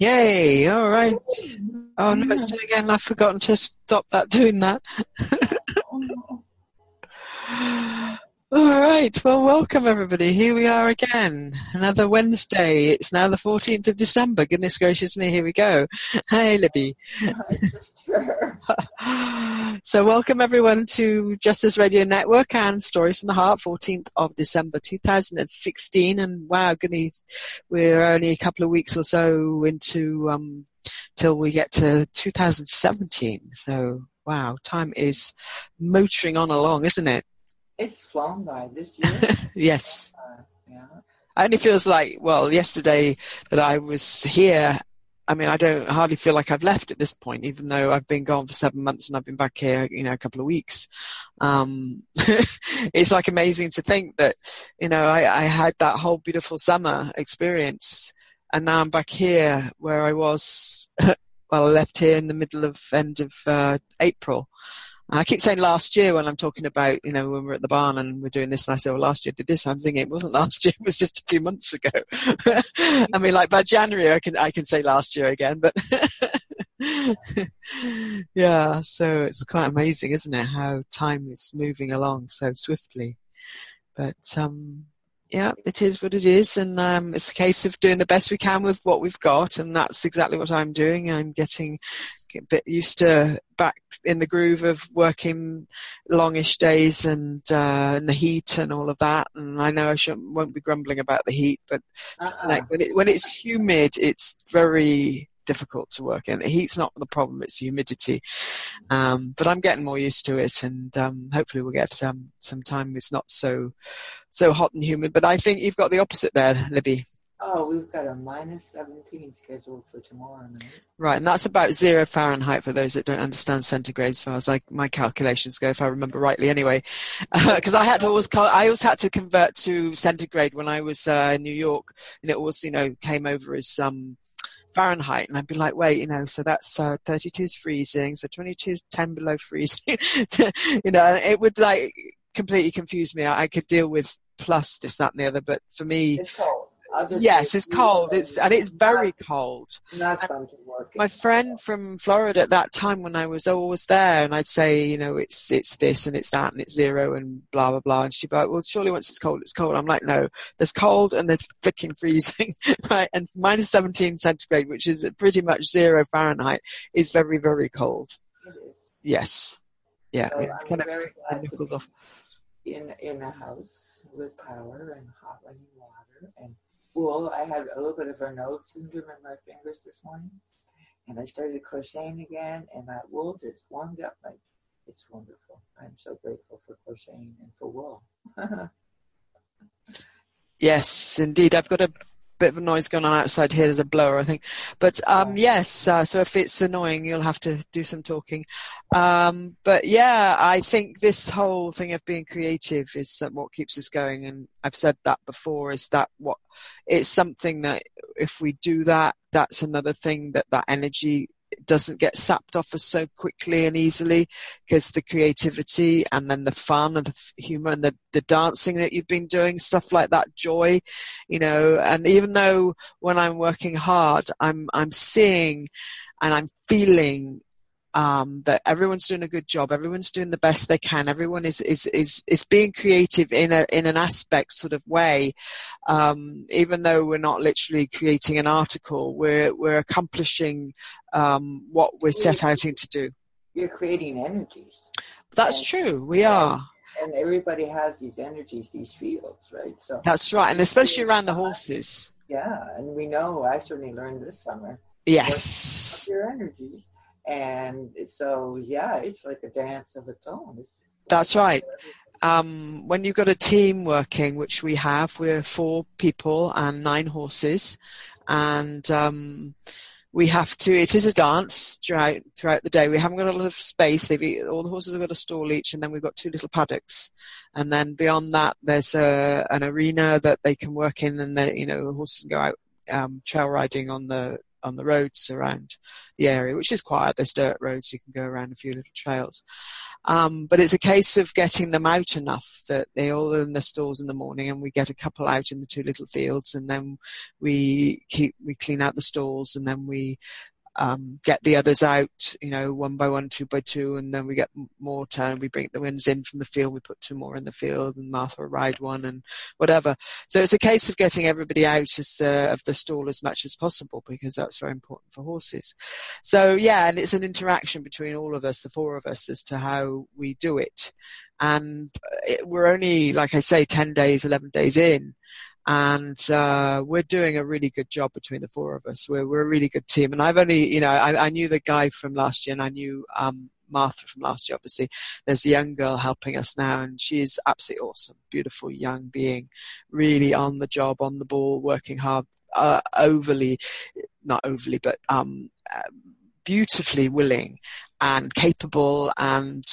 Yay, all right. Oh, no, it's doing again. I've forgotten to stop that doing that. All right, well, welcome, everybody. Here we are again, another Wednesday. It's now the 14th of December. Goodness gracious me, here we go. Hey, Libby. Hi, sister. So welcome, everyone, to Justice Radio Network and Stories from the Heart, 14th of December 2016. And wow, goodness, we're only a couple of weeks or so into... till we get to 2017. So, wow, time is motoring on along, isn't it? It's flown by this year. Yes. Yeah. It only feels like, well, yesterday that I was here, I mean, I hardly feel like I've left at this point, even though I've been gone for 7 months and I've been back here, you know, a couple of weeks. It's like amazing to think that, you know, I had that whole beautiful summer experience. And now I'm back here where I was, well, I left here in the end of April. I keep saying last year when I'm talking about, you know, when we're at the barn and we're doing this, and I say, well, last year did this. I'm thinking it wasn't last year. It was just a few months ago. I mean, like by January, I can say last year again, but yeah, so it's quite amazing, isn't it? How time is moving along so swiftly. But, yeah, it is what it is, and it's a case of doing the best we can with what we've got, and that's exactly what I'm doing. I'm getting a bit used to back in the groove of working longish days and the heat and all of that, and I know I won't be grumbling about the heat, but like when it's humid, it's very difficult to work in. The heat's not the problem, it's humidity. But I'm getting more used to it, and hopefully we'll get some time it's not so hot and humid. But I think you've got the opposite there, Libby. Oh, we've got a minus 17 scheduled for tomorrow night. Right, and that's about 0 Fahrenheit for those that don't understand centigrade, as far as my calculations go, if I remember rightly anyway. Because I always had to convert to centigrade when I was in New York, and it always, you know, came over as Fahrenheit, and I'd be like, wait, you know, so that's 32 is freezing, so 22 is 10 below freezing. You know, and it would like completely confuse me. I could deal with plus this, that, and the other, but for me, it's cold. Yes, it's cold. It's very cold. Not fun to work. My friend from Florida at that time, when I was always there, and I'd say, you know, it's this and it's that and it's 0 and blah blah blah, and she'd be like, well, surely once it's cold, it's cold. I'm like, no, there's cold and there's freaking freezing, right? And minus 17 centigrade, which is pretty much 0 Fahrenheit, is very very cold. It is. Yes. Yeah. So it kind of very glad nipples off. In a house with power and hot running water and wool. I had a little bit of Raynaud's syndrome in my fingers this morning, and I started crocheting again, and that wool just warmed up. It's wonderful. I'm so grateful for crocheting and for wool. Yes, indeed. I've got a bit of a noise going on outside here. There's a blower, I think. But yes, so if it's annoying, you'll have to do some talking. But yeah, I think this whole thing of being creative is what keeps us going, and I've said that before, is that what it's something that if we do that, that's another thing that energy doesn't get sapped off us so quickly and easily, because the creativity and then the fun and the humor and the dancing that you've been doing, stuff like that, joy, you know. And even though when I'm working hard, I'm seeing and I'm feeling that everyone's doing a good job, everyone's doing the best they can, everyone is being creative in an aspect sort of way. Even though we're not literally creating an article, we're accomplishing what we're set out to do. You're creating energies. That's true. We are. And everybody has these energies, these fields, right? So that's right, and especially around the horses. Yeah, and we know. I certainly learned this summer. Yes. Your energies. And so, yeah, it's like a dance of its own. That's right. When you've got a team working, which we have, we're 4 people and 9 horses, and we have to. It is a dance throughout the day. We haven't got a lot of space. All the horses have got a stall each, and then we've got 2 little paddocks, and then beyond that, there's an arena that they can work in, and the horses can go out trail riding on the on the roads around the area, which is quiet. There's dirt roads, you can go around a few little trails. But it's a case of getting them out enough that they all are in the stores in the morning, and we get a couple out in the two little fields, and then we clean out the stores, and then we get the others out, you know, one by one, two by two, and then we get more turned. We bring the ones in from the field, we put two more in the field, and Martha will ride one and whatever. So it's a case of getting everybody out of the stall as much as possible, because that's very important for horses. So yeah, and it's an interaction between all of us, the four of us, as to how we do it. And we're only, like I say, 10 days, 11 days in. And we're doing a really good job between the four of us. We're a really good team. And I've only, you know, I knew the guy from last year, and I knew Martha from last year, obviously. There's a young girl helping us now, and she's absolutely awesome. Beautiful young being, really on the job, on the ball, working hard, beautifully willing and capable, and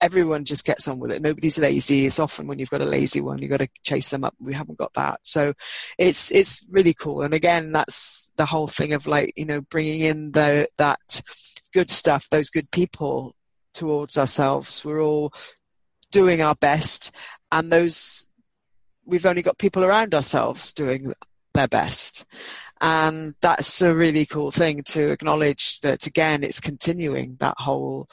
everyone just gets on with it. Nobody's lazy. It's often when you've got a lazy one, you've got to chase them up. We haven't got that. So it's really cool. And again, that's the whole thing of, like, you know, bringing in that good stuff, those good people towards ourselves. We're all doing our best, and we've only got people around ourselves doing their best. And that's a really cool thing to acknowledge, that again, it's continuing that whole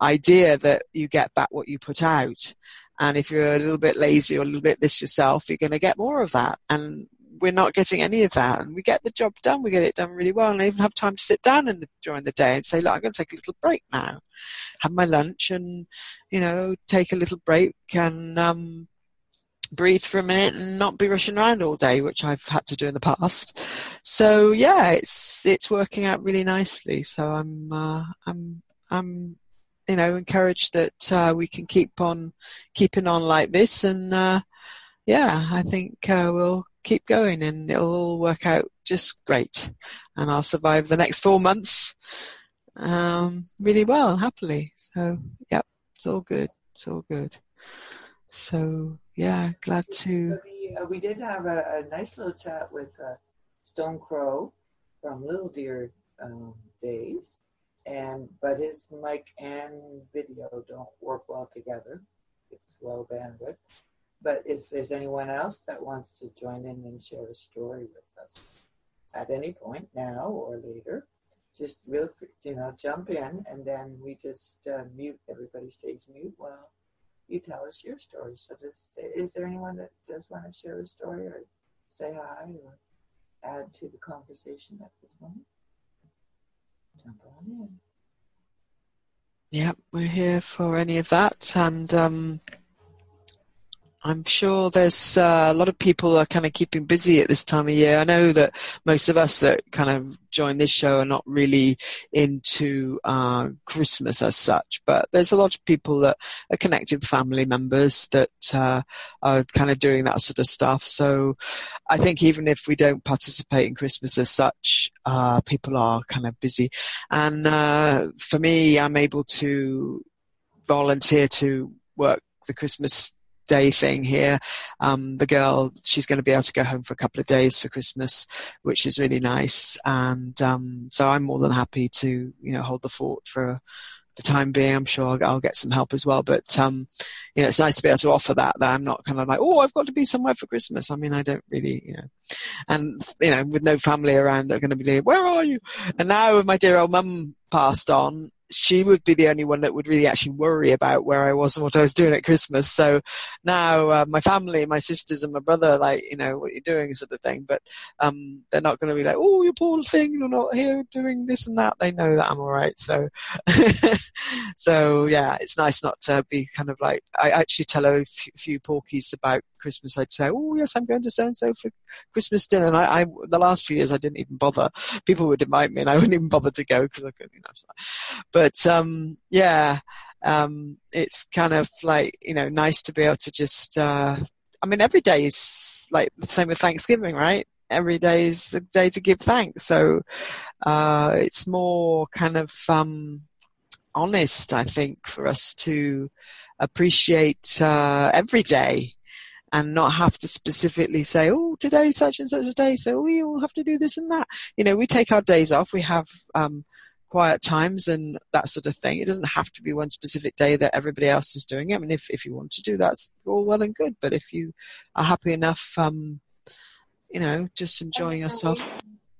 idea that you get back what you put out. And if you're a little bit lazy or a little bit this yourself, you're going to get more of that. And we're not getting any of that. And we get the job done. We get it done really well. And I even have time to sit down during the day and say, look, I'm going to take a little break now, have my lunch, and, you know, take a little break and breathe for a minute and not be rushing around all day, which I've had to do in the past. So yeah, it's working out really nicely. So I'm you know, encouraged that we can keep on like this, and yeah, I think we'll keep going, and it'll all work out just great, and I'll survive the next 4 months really well, happily. So yeah, it's all good. So yeah, glad to. We did have a nice little chat with Stone Crow from Little Deer days, but his mic and video don't work well together. It's low bandwidth. But if there's anyone else that wants to join in and share a story with us at any point now or later, just real, you know, jump in, and then we just mute. Everybody stays mute while you tell us your story. So is there anyone that does want to share a story or say hi or add to the conversation at this moment? Jump on in. Yeah, we're here for any of that. And I'm sure there's a lot of people are kind of keeping busy at this time of year. I know that most of us that kind of join this show are not really into Christmas as such, but there's a lot of people that are connected family members that are kind of doing that sort of stuff. So I think even if we don't participate in Christmas as such, people are kind of busy. And for me, I'm able to volunteer to work the Christmas Day thing here. The girl, she's going to be able to go home for a couple of days for Christmas, which is really nice. And so I'm more than happy to, you know, hold the fort for the time being. I'm sure I'll get some help as well. But you know, it's nice to be able to offer that I'm not kind of like, oh, I've got to be somewhere for Christmas. I mean, I don't really, you know, and you know, with no family around, they're going to be like, where are you? And now my dear old mum passed on, she would be the only one that would really actually worry about where I was and what I was doing at Christmas. So now my family, my sisters and my brother are like, you know, what you're doing sort of thing. But they're not going to be like, oh, you poor thing, you're not here doing this and that. They know that I'm all right. So, so yeah, it's nice not to be kind of like, I actually tell a few porkies about Christmas. I'd say, oh yes, I'm going to so-and-so for Christmas dinner. And I the last few years, I didn't even bother. People would invite me and I wouldn't even bother to go because I couldn't, you know. But it's kind of like, you know, nice to be able to just, I mean, every day is like the same with Thanksgiving, right? Every day is a day to give thanks. So it's more kind of honest, I think, for us to appreciate every day. and not have to specifically say, oh, today's such and such a day, so we all have to do this and that. You know, we take our days off. We have quiet times and that sort of thing. It doesn't have to be one specific day that everybody else is doing it. I mean, if you want to do that's all well and good. But if you are happy enough, you know, just enjoying yourself.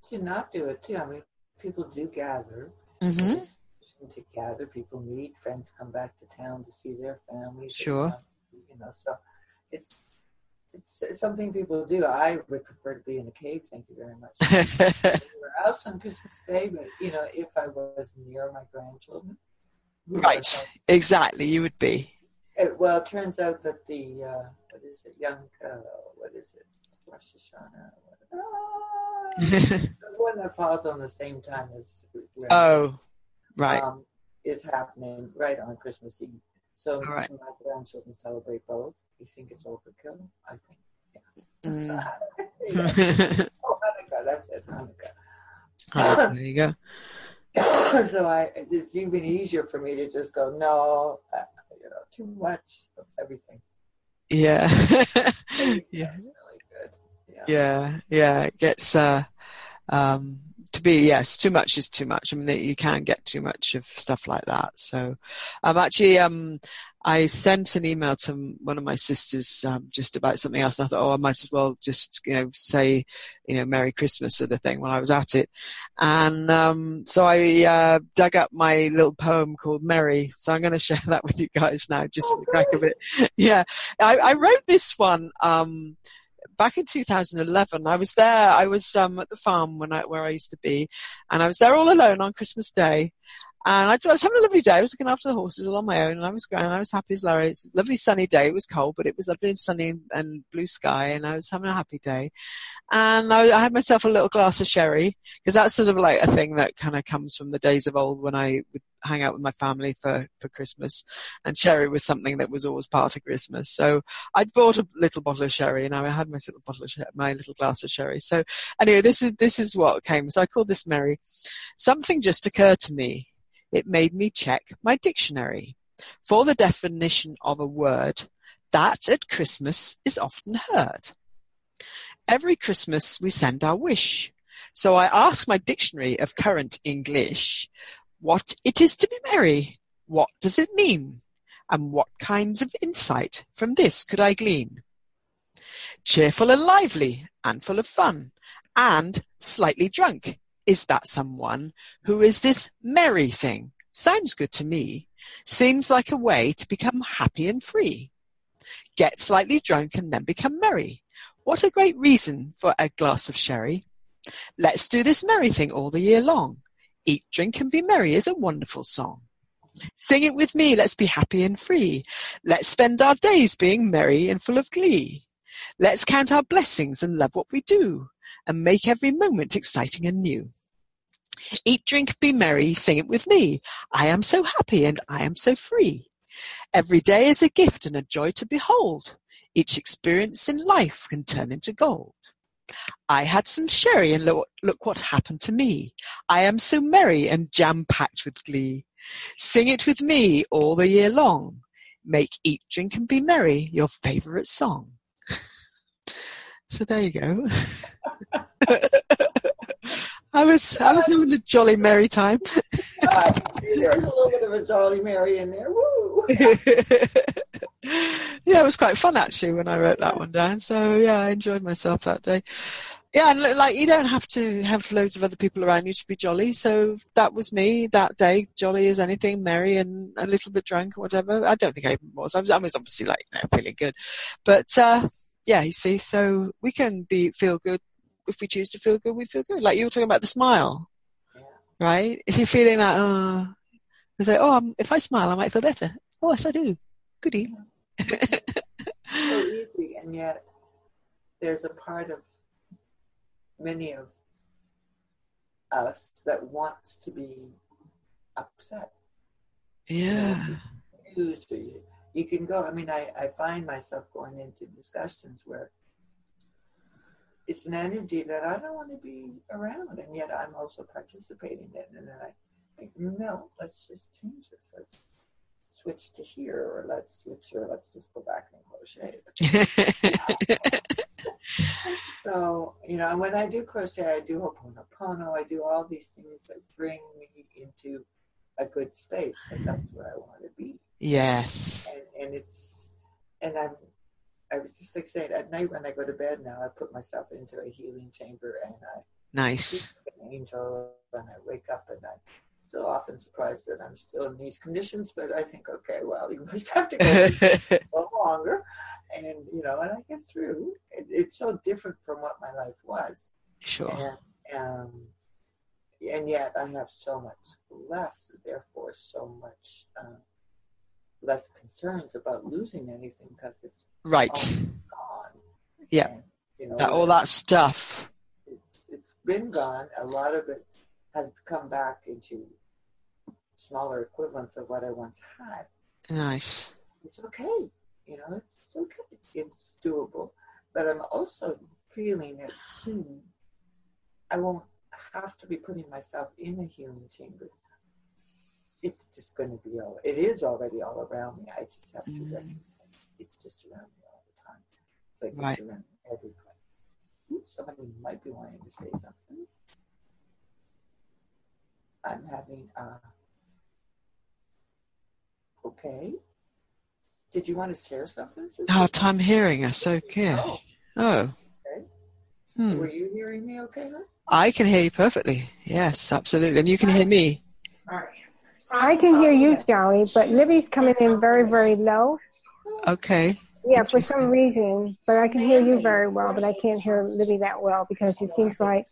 To not do it, too. I mean, people do gather. Mm-hmm. To gather, people meet, friends come back to town to see their families. Sure. You know, so it's something people do. I would prefer to be in a cave, thank you very much. Anywhere else on Christmas Day, but, you know, if I was near my grandchildren. Right, exactly, you would be. Well, it turns out that the, Rosh Hashanah, the one that falls on the same time as... Oh, right. Is happening right on Christmas Eve. So right. My grandchildren celebrate both. You think it's overkill? I think, yeah. Yeah. Oh, Hanukkah, that's it, Hanukkah. Oh, there you go. So it's even easier for me to just go, no, you know, too much of everything. Yeah. Yeah. Really good. Yeah. Yeah, yeah. It gets, to be, yes, too much is too much. I mean, you can get too much of stuff like that. So actually, I sent an email to one of my sisters just about something else. And I thought, oh, I might as well just, you know, say, you know, Merry Christmas sort of thing while I was at it. And so I dug up my little poem called Merry. So I'm going to share that with you guys now, just for the crack of it. Yeah, I wrote this one back in 2011. I was there. I was at the farm where I used to be, and I was there all alone on Christmas Day. And I was having a lovely day. I was looking after the horses all on my own, and I was happy as Larry. It was a lovely sunny day. It was cold, but it was lovely and sunny and blue sky, and I was having a happy day. And I had myself a little glass of sherry, because that's sort of like a thing that kind of comes from the days of old when I would hang out with my family for Christmas. And sherry was something that was always part of Christmas. So I'd bought a little bottle of sherry, and I had my little bottle of my little glass of sherry. So anyway, this is what came. So I called this Merry. Something just occurred to me. It made me check my dictionary for the definition of a word that at Christmas is often heard. Every Christmas we send our wish. So I asked my dictionary of current English what it is to be merry, what does it mean, and what kinds of insight from this could I glean? Cheerful and lively and full of fun and slightly drunk. Is that someone? Who is this merry thing? Sounds good to me. Seems like a way to become happy and free. Get slightly drunk and then become merry. What a great reason for a glass of sherry. Let's do this merry thing all the year long. Eat, drink and be merry is a wonderful song. Sing it with me. Let's be happy and free. Let's spend our days being merry and full of glee. Let's count our blessings and love what we do. And make every moment exciting and new. Eat, drink, be merry, sing it with me. I am so happy and I am so free. Every day is a gift and a joy to behold. Each experience in life can turn into gold. I had some sherry and look what happened to me. I am so merry and jam-packed with glee. Sing it with me all the year long. Make eat, drink and be merry your favourite song. So there you go. I was having a jolly merry time. I can see there was a little bit of a jolly merry in there. Woo! Yeah, it was quite fun actually when I wrote that one down. So yeah, I enjoyed myself that day. Yeah, and like you don't have to have loads of other people around you to be jolly. So that was me that day, jolly as anything, merry and a little bit drunk or whatever. I don't think I even was. I was obviously like, you know, feeling good, but. Yeah, you see, so we can feel good. If we choose to feel good, we feel good. Like you were talking about the smile, yeah. Right? If you're feeling that, you say, if I smile, I might feel better. Oh, yes, I do. Goody. Yeah. So easy, and yet there's a part of many of us that wants to be upset. Yeah. You can go. I mean, I find myself going into discussions where it's an energy that I don't want to be around, and yet I'm also participating in it. And then I think, no, let's just change this. Let's switch to here, or let's switch, or let's just go back and forth. crochet. So, you know, and when I do crochet, I do Ho'oponopono. I do all these things that bring me into a good space, because that's where I want to be. Yes. And I was just like saying, at night when I go to bed now, I put myself into a healing chamber, and I nice an angel, and I wake up, and I'm still often surprised that I'm still in these conditions, but I think, okay, well, you must have to go a little longer, and you know, and I get through. It's so different from what my life was. Sure. And yet I have so much less, therefore so much less concerns about losing anything, because it's right gone. Yeah, and, you know, all that stuff. It's been gone. A lot of it has come back into smaller equivalents of what I once had. Nice. It's okay. You know, it's okay. It's doable. But I'm also feeling that soon I won't have to be putting myself in a healing chamber. It's just going to be all, it is already all around me. I just have to recognize it's just around me all the time. Like right. It's around every time. Somebody might be wanting to say something. I'm having okay. Did you want to share something? Hard time hearing us. Okay. Oh. Okay. Were you hearing me okay, huh? I can hear you perfectly. Yes, absolutely. And you can hear me. All right. I can hear you, Jolly, but Libby's coming in very, very low. Okay. Yeah, for some reason, but I can hear you very well, but I can't hear Libby that well, because it seems like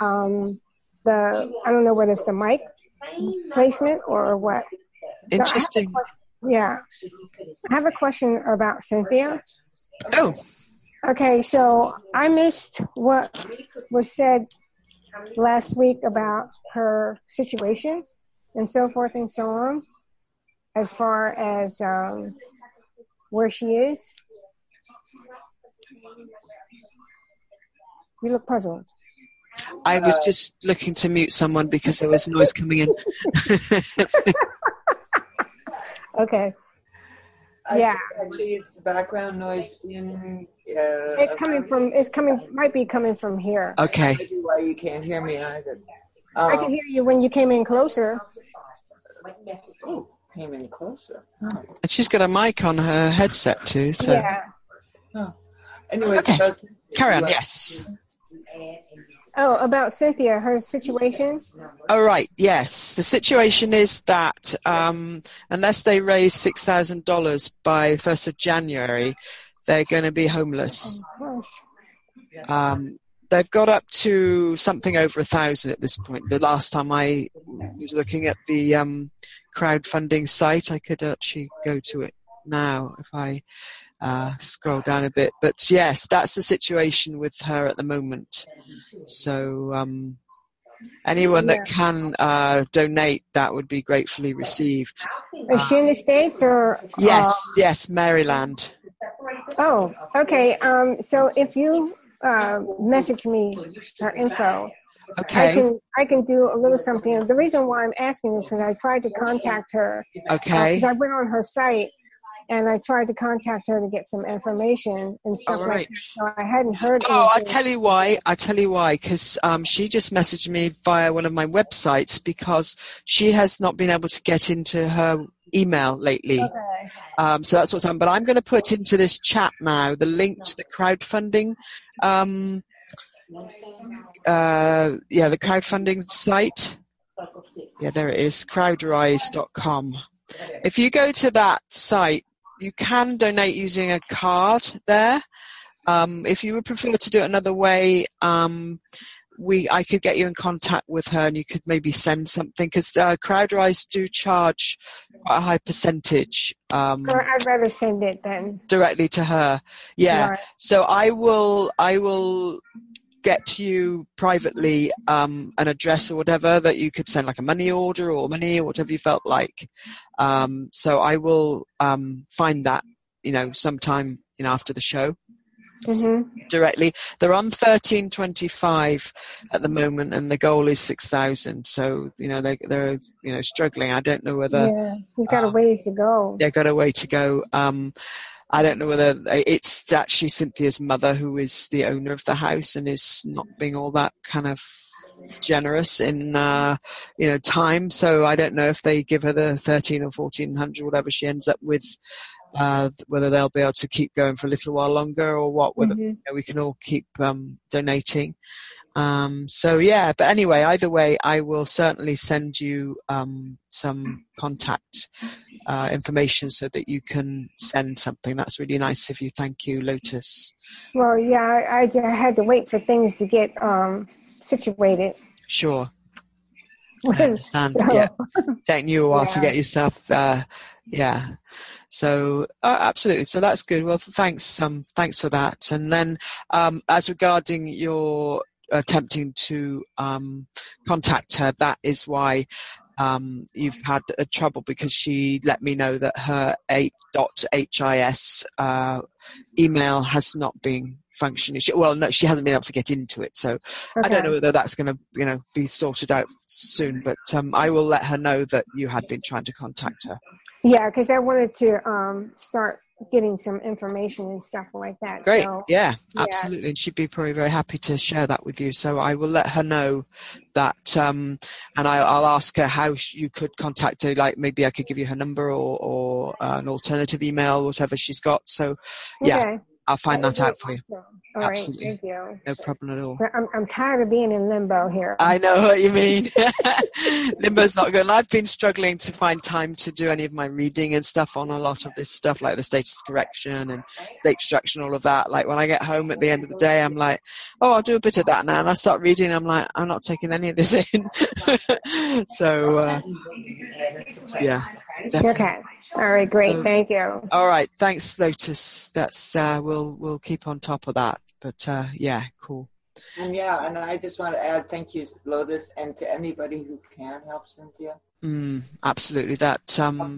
I don't know whether it's the mic placement or what. Interesting. So I have a question about Cynthia. Oh. Okay, so I missed what was said last week about her situation and so forth and so on, as far as where she is. You look puzzled. I was just looking to mute someone because there was noise coming in. Okay. Actually, it's the background noise in. It might be coming from here. Okay. That's why you can't hear me either. I can hear you when you came in closer. Oh. Came in closer. Oh. And she's got a mic on her headset too. So. Yeah. Oh. Anyways, okay. Carry on. Yes. Oh, about Cynthia, her situation. Oh, right. Yes, the situation is that unless they raise $6,000 by the 1st of January, they're going to be homeless. They've got up to something over 1,000 at this point. The last time I was looking at the crowdfunding site, I could actually go to it now if I scroll down a bit. But yes, that's the situation with her at the moment. So anyone that can donate, that would be gratefully received. Is she in the States or? Yes, Maryland. Oh, okay. So if you message me her info. Okay. I can do a little something. The reason why I'm asking is because I tried to contact her. Okay. Because I went on her site and I tried to contact her to get some information and stuff like that. So I hadn't heard anything. Oh, I tell you why. Because she just messaged me via one of my websites, because she has not been able to get into her email lately. Okay. So that's what's happened. But I'm going to put into this chat now the link to the crowdfunding the crowdfunding site. Yeah, there it is, CrowdRise.com. If you go to that site, you can donate using a card there. If you would prefer to do it another way, I could get you in contact with her, and you could maybe send something, because CrowdRise do charge quite a high percentage. I'd rather send it then directly to her. Yeah. Right. So I will get you privately an address or whatever that you could send, like a money order or money or whatever you felt like. So I will find that, you know, sometime, you know, after the show. Mm-hmm. Directly. They're on 1325 at the moment, and the goal is 6,000. So you know they're you know struggling. I don't know whether you've got a way to go. They've got a way to go. I don't know whether it's actually Cynthia's mother who is the owner of the house and is not being all that kind of generous in time. So I don't know if they give her the 1300 or 1400, whatever she ends up with, whether they'll be able to keep going for a little while longer or what. Whether we can all keep donating. But anyway, either way, I will certainly send you some contact information so that you can send something. That's really nice of you. Thank you, Lotus. Well, yeah, I had to wait for things to get situated. Sure. I understand. So. Yeah. Taking you a while to get yourself, absolutely. So that's good. Well, thanks. Thanks for that. And then, as regarding your attempting to contact her, that is why you've had trouble, because she let me know that her .his email has not been functioning. She hasn't been able to get into it, so okay. I don't know whether that's going to be sorted out soon, but I will let her know that you had been trying to contact her, because I wanted to start getting some information and stuff like that. Great. So, absolutely. And she'd be probably very happy to share that with you. So I will let her know that, and I'll ask her how you could contact her. Like maybe I could give you her number or an alternative email, whatever she's got. So I'll find that out for you. All absolutely. Right, thank you. No problem at all. I'm tired of being in limbo here. I know what you mean. Limbo's not good. And I've been struggling to find time to do any of my reading and stuff on a lot of this stuff, like the status correction and state extraction, all of that. Like when I get home at the end of the day, I'm like, oh, I'll do a bit of that now. And I start reading, and I'm like, I'm not taking any of this in. So, yeah. Definitely. Okay. All right. Great. So, thank you. All right. Thanks, Lotus. That's we'll keep on top of that. But cool. And I just want to add, thank you, Lotus, and to anybody who can help Cynthia. Absolutely. That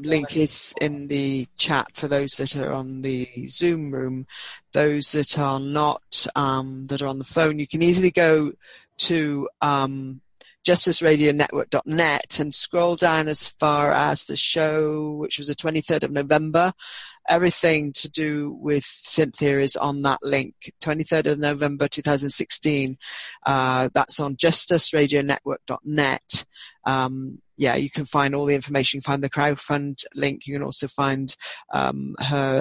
link is in the chat for those that are on the Zoom room. Those that are not, that are on the phone, you can easily go to JusticeRadioNetwork.net and scroll down as far as the show, which was the 23rd of November. Everything to do with Cynthia is on that link, 23rd of November 2016. That's on JusticeRadioNetwork.net. You can find all the information. You can find the crowdfund link. You can also find her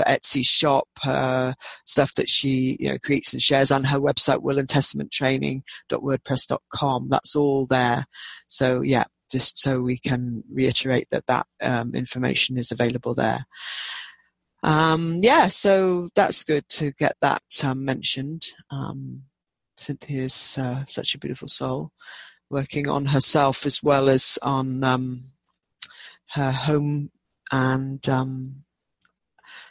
Etsy shop, her stuff that she creates and shares on her website, willandtestamenttraining.wordpress.com. That's all there. So, just so we can reiterate that information is available there. So that's good to get that mentioned. Cynthia's such a beautiful soul, working on herself as well as on her home, and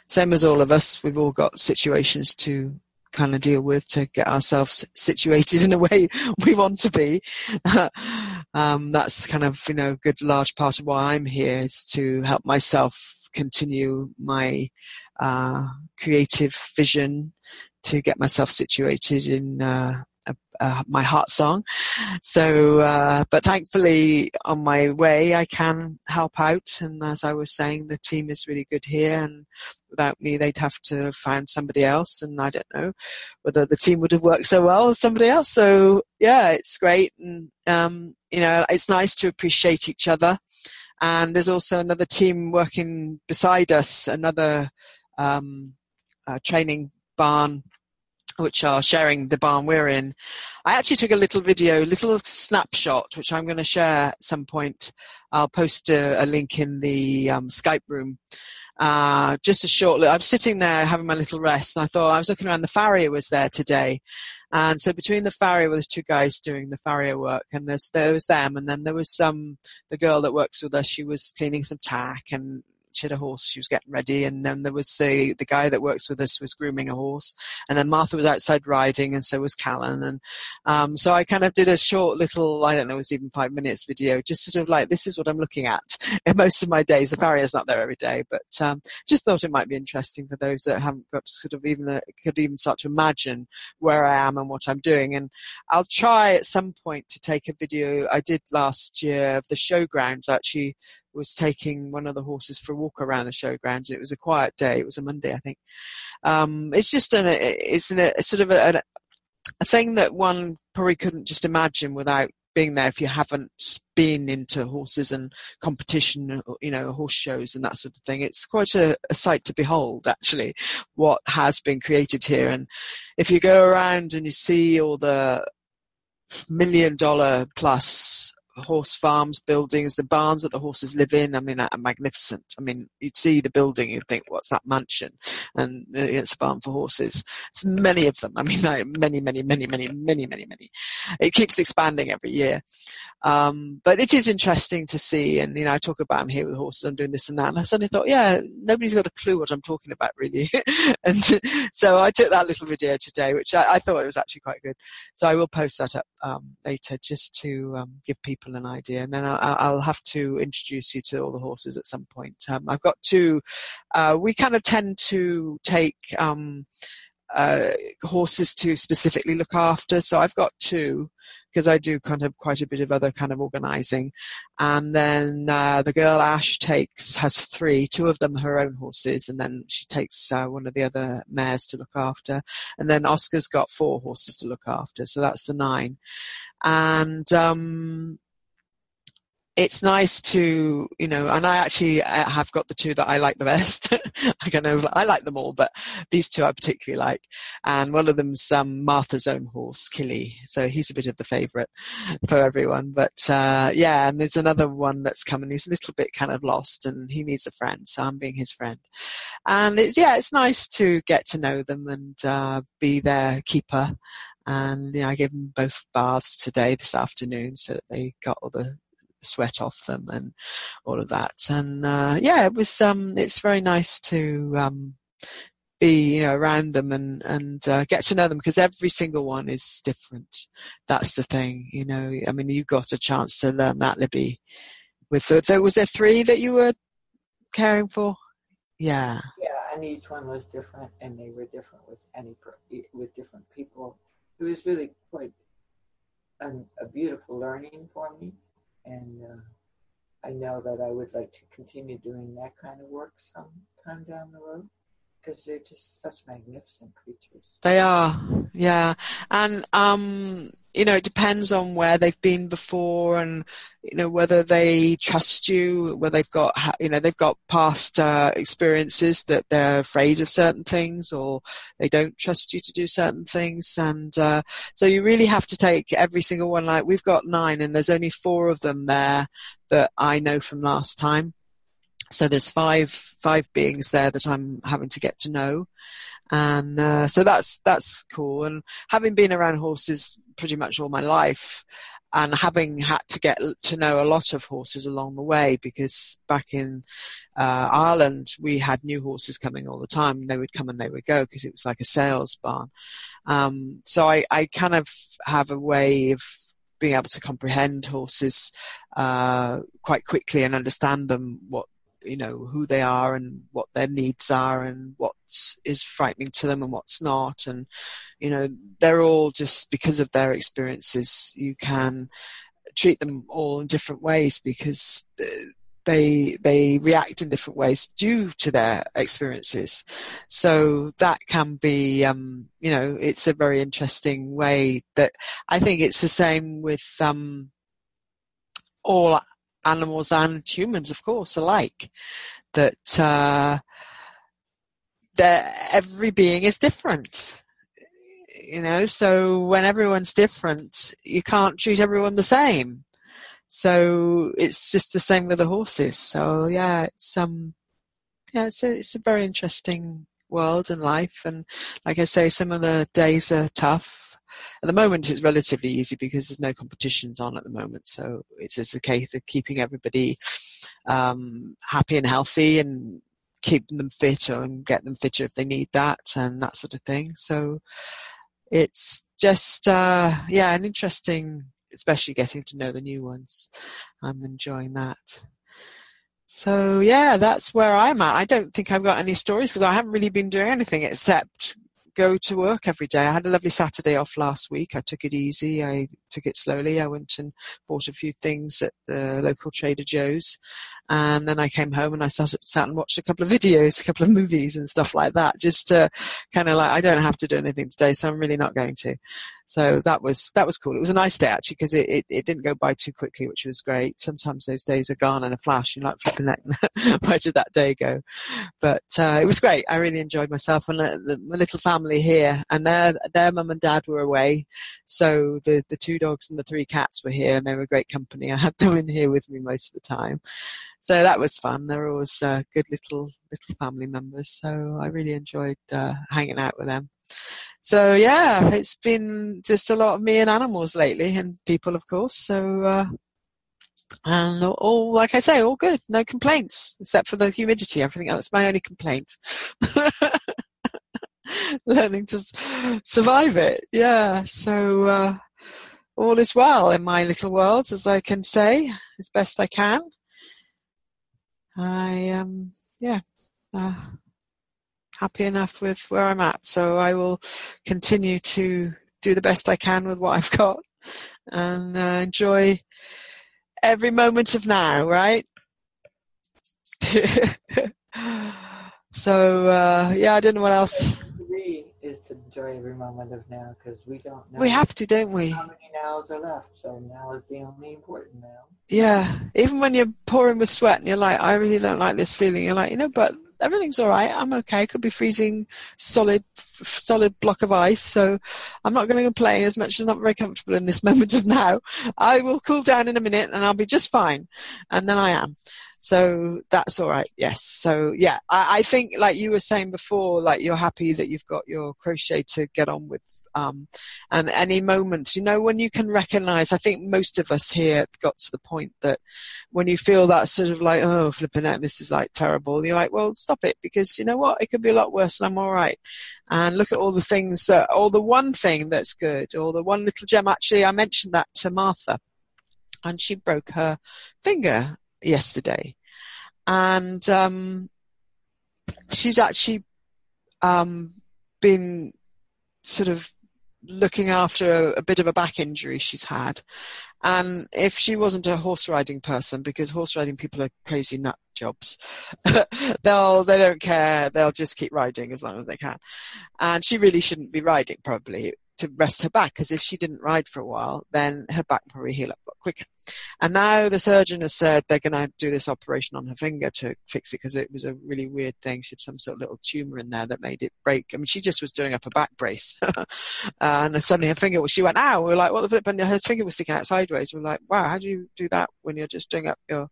same as all of us, we've all got situations to kind of deal with to get ourselves situated in a way we want to be. That's kind of a good large part of why I'm here, is to help myself continue my creative vision, to get myself situated in my heart song. So, but thankfully on my way I can help out, and as I was saying, the team is really good here, and without me they'd have to have found somebody else, and I don't know whether the team would have worked so well as somebody else. So it's great, and it's nice to appreciate each other. And there's also another team working beside us, another training barn, which are sharing the barn we're in. I actually took a little video, little snapshot, which I'm going to share at some point. I'll post a link in the Skype room. Just a short look. I'm sitting there having my little rest, and I was looking around. The farrier was there today. And so between the farrier, there's two guys doing the farrier work, and there was them. And then there was the girl that works with us. She was cleaning some tack, and she had a horse she was getting ready, and then there was the guy that works with us was grooming a horse, and then Martha was outside riding, and so was Callan. And so I kind of did a short little, I don't know, it was even 5 minutes video, just sort of like, this is what I'm looking at in most of my days. The farrier's not there every day, but just thought it might be interesting for those that haven't got sort of could even start to imagine where I am and what I'm doing. And I'll try at some point to take a video I did last year of the showgrounds. I actually was taking one of the horses for a walk around the showgrounds. It was a quiet day. It was a Monday, I think. It's just a thing that one probably couldn't just imagine without being there, if you haven't been into horses and competition, horse shows and that sort of thing. It's quite a sight to behold, actually, what has been created here. And if you go around and you see all the $1 million plus horse farms, buildings, the barns that the horses live in, I mean, that are magnificent. I mean, you'd see the building, you'd think, what's that mansion? And it's a barn for horses. It's many of them. I mean, like many. It keeps expanding every year. But it is interesting to see. And, I talk about I'm here with horses, I'm doing this and that. And I suddenly thought, yeah, nobody's got a clue what I'm talking about, really. And so I took that little video today, which I thought it was actually quite good. So I will post that up later, just to give people an idea, and then I'll have to introduce you to all the horses at some point. I've got two. We kind of tend to take horses to specifically look after, so I've got two, because I do kind of quite a bit of other kind of organising. And then the girl Ash has three, two of them her own horses, and then she takes one of the other mares to look after. And then Oscar's got four horses to look after, so that's the nine. And it's nice to, and I actually have got the two that I like the best. I like them all, but these two I particularly like. And one of them's Martha's own horse, Killy. So he's a bit of the favourite for everyone. But and there's another one that's come and he's a little bit kind of lost and he needs a friend. So I'm being his friend. And it's nice to get to know them and be their keeper. And I gave them both baths today, this afternoon, so that they got all the sweat off them and all of that. And it was it's very nice to be around them and get to know them, because every single one is different. That's the thing. I mean, you got a chance to learn that, Libby. Was there three that you were caring for? Yeah, and each one was different, and they were different with different people. It was really quite a beautiful learning for me. And I know that I would like to continue doing that kind of work sometime down the road, because they're just such magnificent creatures. They are, yeah. And, it depends on where they've been before and, whether they trust you, whether they've got past experiences that they're afraid of certain things, or they don't trust you to do certain things. And so you really have to take every single one. Like, we've got nine, and there's only four of them there that I know from last time. So there's five beings there that I'm having to get to know. And so that's cool. And having been around horses pretty much all my life, and having had to get to know a lot of horses along the way, because back in Ireland we had new horses coming all the time. They would come and they would go, because it was like a sales barn. So I kind of have a way of being able to comprehend horses quite quickly and understand them, what who they are and what their needs are and what is frightening to them and what's not. And they're all, just because of their experiences, you can treat them all in different ways, because they react in different ways due to their experiences. So that can be it's a very interesting way. That I think it's the same with all animals and humans, of course, alike, that every being is different, so when everyone's different, you can't treat everyone the same. So it's just the same with the horses. So it's a very interesting world and life. And like I say, some of the days are tough. At the moment, it's relatively easy because there's no competitions on at the moment. So it's just a case of keeping everybody happy and healthy, and keeping them fit and get them fitter if they need that, and that sort of thing. So it's just, an interesting, especially getting to know the new ones. I'm enjoying that. So, that's where I'm at. I don't think I've got any stories, because I haven't really been doing anything except go to work every day. I had a lovely Saturday off last week. I took it easy. I took it slowly. I went and bought a few things at the local Trader Joe's, and then I came home and I sat and watched a couple of videos, a couple of movies and stuff like that, just kind of like, I don't have to do anything today, so I'm really not going to. So that was cool. It was a nice day, actually, because it didn't go by too quickly, which was great. Sometimes those days are gone in a flash. You're like, flipping that, where did that day go? But it was great. I really enjoyed myself. And the little family here, and their mum and dad were away. So the 2 dogs and the 3 cats were here, and they were great company. I had them in here with me most of the time. So that was fun. They were always good little family members. So I really enjoyed hanging out with them. So yeah, it's been just a lot of me and animals lately, and people, of course. So and all, like I say, all good, no complaints except for the humidity. Everything else, my only complaint. Learning to survive it, yeah. So all is well in my little world, as I can say, as best I can. I yeah. Happy enough with where I'm at, so I will continue to do the best I can with what I've got, and enjoy every moment of now, right? So yeah, I don't know what else. Is to enjoy every moment of now, because we don't know. We have to, don't we? How many nows are left? So now is the only important now. Yeah, even when you're pouring with sweat and you're like, I really don't like this feeling. You're like, you know, but everything's all right. I'm okay. It could be freezing, solid block of ice. So I'm not going to complain as much as I'm not very comfortable in this moment of now. I will cool down in a minute and I'll be just fine. And then I am. So that's all right. Yes. So yeah, I think, like you were saying before, like you're happy that you've got your crochet to get on with, and any moment, you know, when you can recognize, I think most of us here got to the point that when you feel that sort of like, oh, flipping out, this is like terrible. You're like, well, stop it, because you know what? It could be a lot worse and I'm all right. And look at all the things that, all the one thing that's good, or the one little gem. Actually, I mentioned that to Martha, and she broke her finger yesterday, and she's actually been sort of looking after a bit of a back injury she's had. And if she wasn't a horse riding person, because horse riding people are crazy nut jobs, they don't care, they'll just keep riding as long as they can. And she really shouldn't be riding, probably, to rest her back, because if she didn't ride for a while, then her back probably heal up a lot quicker. And now the surgeon has said they're going to do this operation on her finger to fix it, because it was a really weird thing. She had some sort of little tumour in there that made it break. I mean, she just was doing up a back brace. And then suddenly her finger, she went, ow! We were like, what the flip? And her finger was sticking out sideways. We were like, wow, how do you do that when you're just doing up your...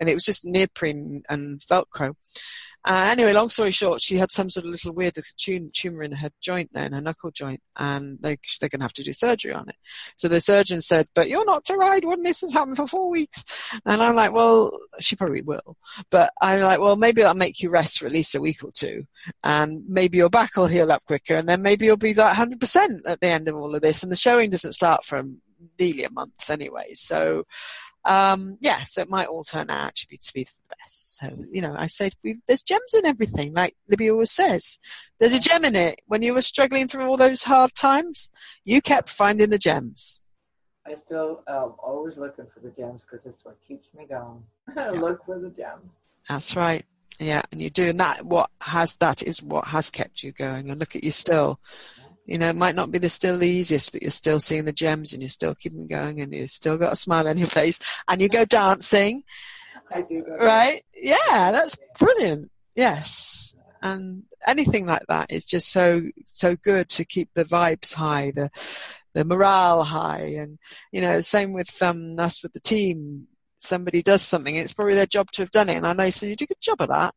And it was just neoprene and Velcro. Anyway, long story short, she had some sort of little weird little tumour in her joint there, in her knuckle joint, and they're going to have to do surgery on it. So the surgeon said, but you're not to ride when this has happened for 4 weeks. And I'm like, well, she probably will. But I'm like, well, maybe that'll make you rest for at least a week or two. And maybe your back will heal up quicker, and then maybe you'll be like 100% at the end of all of this. And the showing doesn't start for nearly a month anyway. So... yeah, so it might all turn out actually to be the best. So, you know, I said, there's gems in everything, like Libby always says. There's a gem in it. When you were struggling through all those hard times, you kept finding the gems. I still always looking for the gems, because it's what keeps me going. Yeah. Look for the gems. That's right. Yeah, and you're doing that. That is what has kept you going. And look at you still. You know, it might not be the easiest, but you're still seeing the gems, and you're still keeping going, and you've still got a smile on your face, and you go dancing. I do go right? Dancing. Yeah, that's brilliant. Yes. And anything like that is just so good to keep the vibes high, the morale high. And, you know, same with us with the team. Somebody does something, it's probably their job to have done it. And I know, so you do a good job of that.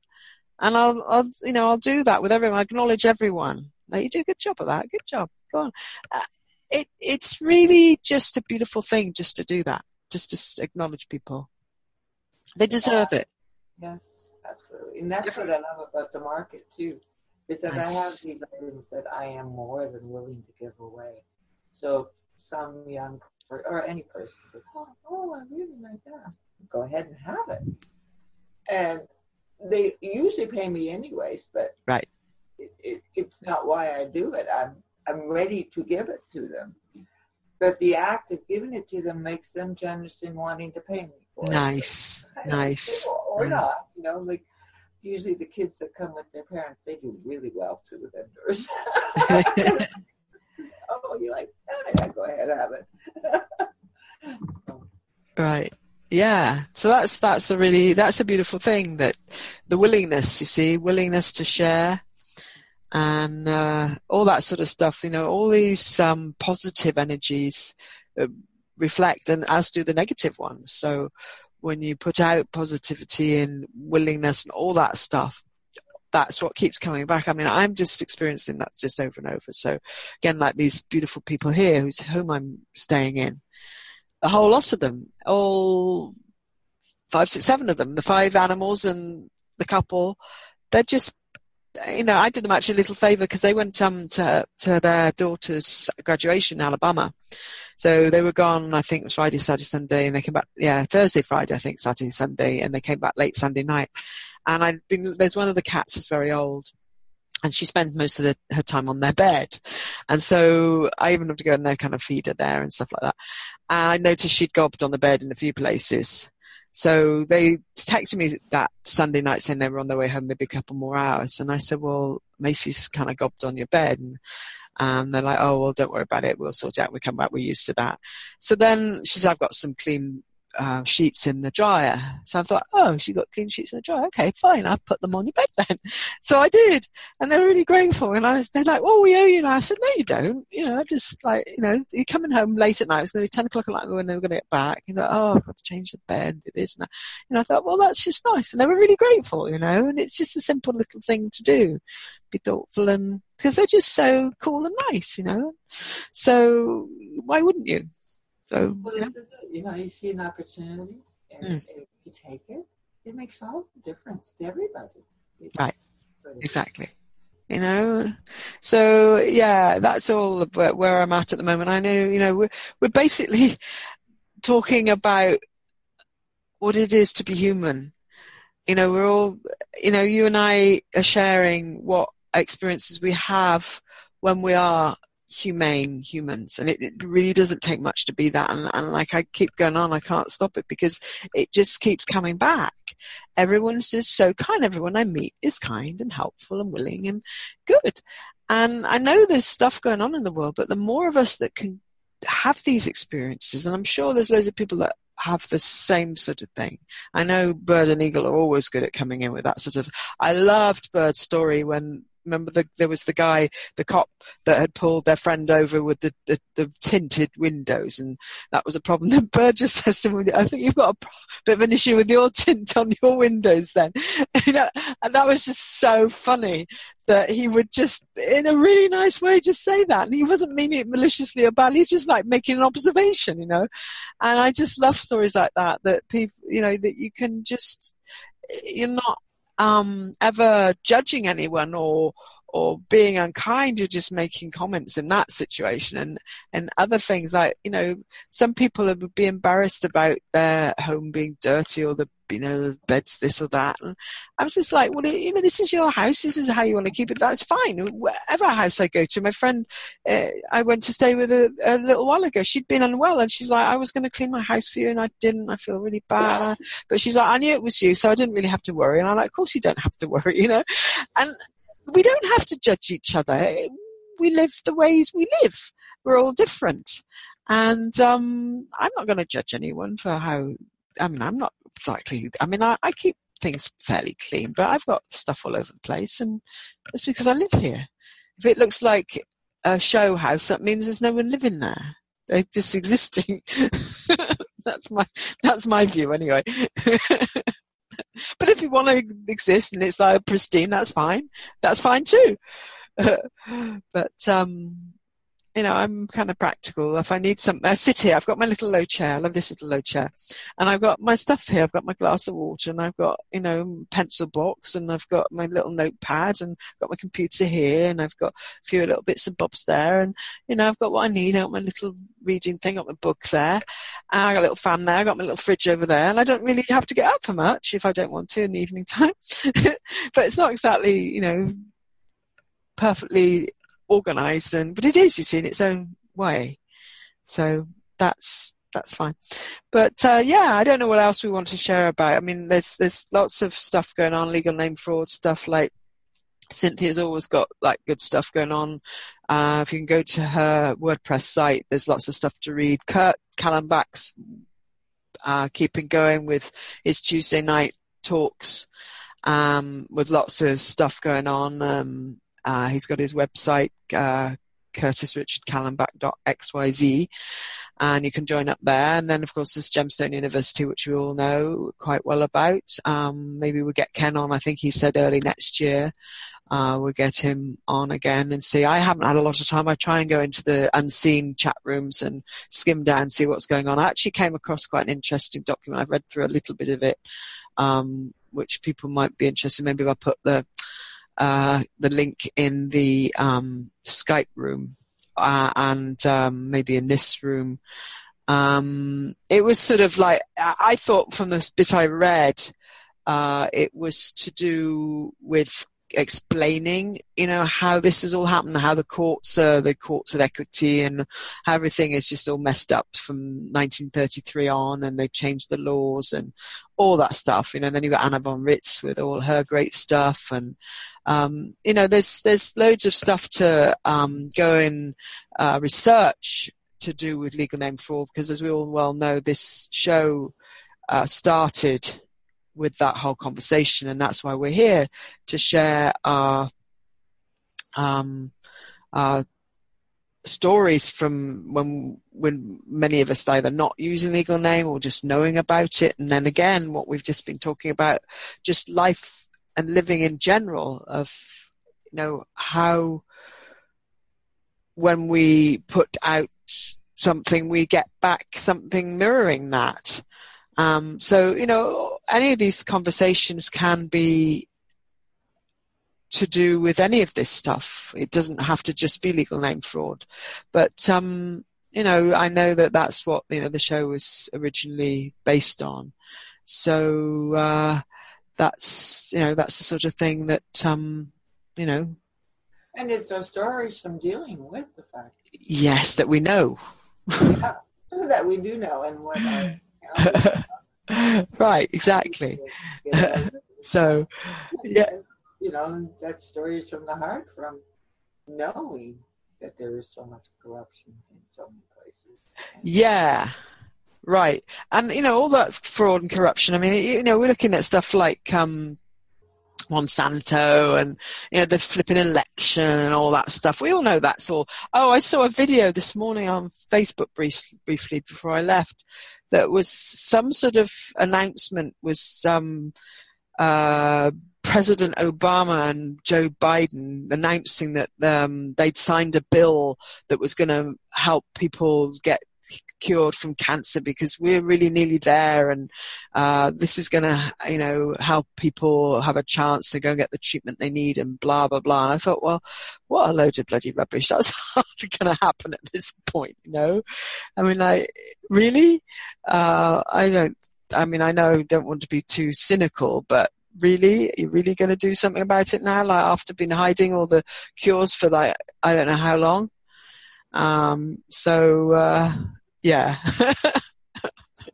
And I'll you know, I'll do that with everyone. I acknowledge everyone. Like, you do a good job of that. Good job. Go on. It's really just a beautiful thing just to do that, just to acknowledge people. They deserve it. Yes, absolutely. And that's what I love about the market, too, is that I have these items that I am more than willing to give away. So some young or any person goes, oh, I really like that. Go ahead and have it. And they usually pay me anyways, but... Right. It's not why I do it. I'm ready to give it to them. But the act of giving it to them makes them generous in wanting to pay me for it. Nice, nice. Or not, you know, like usually the kids that come with their parents, they do really well through the vendors. Oh, you're like, oh, go ahead, have it. So. Right. Yeah. So that's a beautiful thing, that the willingness, you see, willingness to share. And all that sort of stuff, you know, all these positive energies reflect, and as do the negative ones. So when you put out positivity and willingness and all that stuff, that's what keeps coming back. I mean, I'm just experiencing that just over and over. So again, like these beautiful people here whose home I'm staying in, a whole lot of them, all 5, 6, 7 of them, the 5 animals and the couple, they're just, you know, I did them actually a little favor because they went to their daughter's graduation in Alabama. So they were gone, I think it was Friday, Saturday, Sunday, and they came back, yeah, Thursday, Friday, I think, Saturday, Sunday, and they came back late Sunday night. And there's one of the cats that's very old, and she spends most of her time on their bed. And so I even have to go in there, kind of feed her there and stuff like that. And I noticed she'd gobbed on the bed in a few places. So they texted me that Sunday night saying they were on their way home, maybe a couple more hours. And I said, well, Macy's kind of gobbed on your bed. And they're like, oh, well, don't worry about it. We'll sort it out. We'll come back. We're used to that. So then she said, I've got some clean sheets in the dryer. So I thought, oh, she got clean sheets in the dryer. Okay, fine. I'll put them on your bed then. So I did. And they were really grateful. And they're like, well, we owe you. And I said, no, you don't. You know, just like, you know, you're coming home late at night. It was going to be 10 o'clock at night when they were going to get back. He's like, oh, I've got to change the bed, do this and that. And I thought, well, that's just nice. And they were really grateful, you know. And it's just a simple little thing to do. Be thoughtful, and because they're just so cool and nice, you know. So why wouldn't you? So, well, this is it. You know, you see an opportunity, and if you take it, it makes all the difference to everybody. It's right. Exactly. You know, so yeah, that's all about where I'm at the moment. I know, you know, we're basically talking about what it is to be human. You know, we're all, you know, you and I are sharing what experiences we have when we are humane humans, and it really doesn't take much to be that, and like I keep going on, I can't stop it because it just keeps coming back. Everyone's just so kind. Everyone I meet is kind and helpful and willing and good, and I know there's stuff going on in the world, but the more of us that can have these experiences, and I'm sure there's loads of people that have the same sort of thing. I know Bird and Eagle are always good at coming in with that sort of, I loved Bird's story when, remember, there was the guy, the cop that had pulled their friend over with the tinted windows, and that was a problem. The Bird just says to him, I think you've got a bit of an issue with your tint on your windows then. You know, and that was just so funny that he would just, in a really nice way, just say that. And he wasn't meaning it maliciously or badly. He's just like making an observation, you know. And I just love stories like that, that people, you know, that you can just, you're not, ever judging anyone or being unkind. You're just making comments in that situation, and other things like, you know, some people would be embarrassed about their home being dirty, or the, you know, the beds this or that, and I was just like, well, you know, this is your house, this is how you want to keep it, that's fine. Whatever house I go to, my friend I went to stay with a little while ago, she'd been unwell, and she's like, I was going to clean my house for you and I didn't, I feel really bad, but she's like, I knew it was you, so I didn't really have to worry. And I'm like, of course you don't have to worry, you know. And we don't have to judge each other, we live the ways we live, we're all different. And I'm not going to judge anyone for how, I mean, I'm not exactly, I mean, I keep things fairly clean, but I've got stuff all over the place, and it's because I live here. If it looks like a show house, that means there's no one living there, they're just existing. that's my view anyway. But if you want to exist and it's like pristine, that's fine too. But you know, I'm kind of practical. If I need something, I sit here. I've got my little low chair. I love this little low chair. And I've got my stuff here. I've got my glass of water, and I've got, you know, pencil box, and I've got my little notepad, and I've got my computer here, and I've got a few little bits and bobs there. And, you know, I've got what I need. I've got my little reading thing, I've got my book there. And I've got a little fan there. I've got my little fridge over there. And I don't really have to get up for much if I don't want to in the evening time. But it's not exactly, you know, perfectly organised, but it is, you see, in its own way. So that's fine. But yeah, I don't know what else we want to share about. I mean, there's lots of stuff going on, legal name fraud stuff. Like Cynthia's always got like good stuff going on. If you can go to her WordPress site, there's lots of stuff to read. Kurt Callenbach's keeping going with his Tuesday night talks with lots of stuff going on. He's got his website, CurtisRichardCallenbach.xyz, and you can join up there. And then, of course, there's Gemstone University, which we all know quite well about. Maybe we'll get Ken on. I think he said early next year we'll get him on again and see. I haven't had a lot of time. I try and go into the unseen chat rooms and skim down and see what's going on. I actually came across quite an interesting document. I've read through a little bit of it, which people might be interested in. Maybe if I put the link in the Skype room and maybe in this room. It was sort of like, I thought from the bit I read, it was to do with explaining, you know, how this has all happened, how the courts of equity and how everything is just all messed up from 1933 on, and they've changed the laws and all that stuff, you know. And then you've got Anna von Ritz with all her great stuff, and you know, there's loads of stuff to go and research to do with legal name fraud, because as we all well know, this show started with that whole conversation, and that's why we're here, to share our stories from when many of us either not using legal name or just knowing about it, and then again what we've just been talking about, just life and living in general, of, you know, how when we put out something we get back something mirroring that. So, you know, any of these conversations can be to do with any of this stuff. It doesn't have to just be legal name fraud. But, you know, I know that that's what, you know, the show was originally based on. So that's, you know, that's the sort of thing that, you know. And it's those stories from dealing with the fact. Yes, that we know. Yeah, that we do know, and what I... Right, exactly. So, yeah, you know, that story is from the heart, from knowing that there is so much corruption in so many places. Yeah, right. And you know, all that fraud and corruption. I mean, you know, we're looking at stuff like Monsanto and, you know, the flipping election and all that stuff. We all know that's all. Oh, I saw a video this morning on Facebook briefly before I left. That was some sort of announcement, was President Obama and Joe Biden announcing that they'd signed a bill that was going to help people get cured from cancer, because we're really nearly there, and this is going to, you know, help people have a chance to go and get the treatment they need, and blah blah blah. And I thought, well, what a load of bloody rubbish. That's hardly going to happen at this point, you know. I mean, like, really? I don't want to be too cynical, but really, you're really going to do something about it now? Like, after been hiding all the cures for like I don't know how long. Yeah.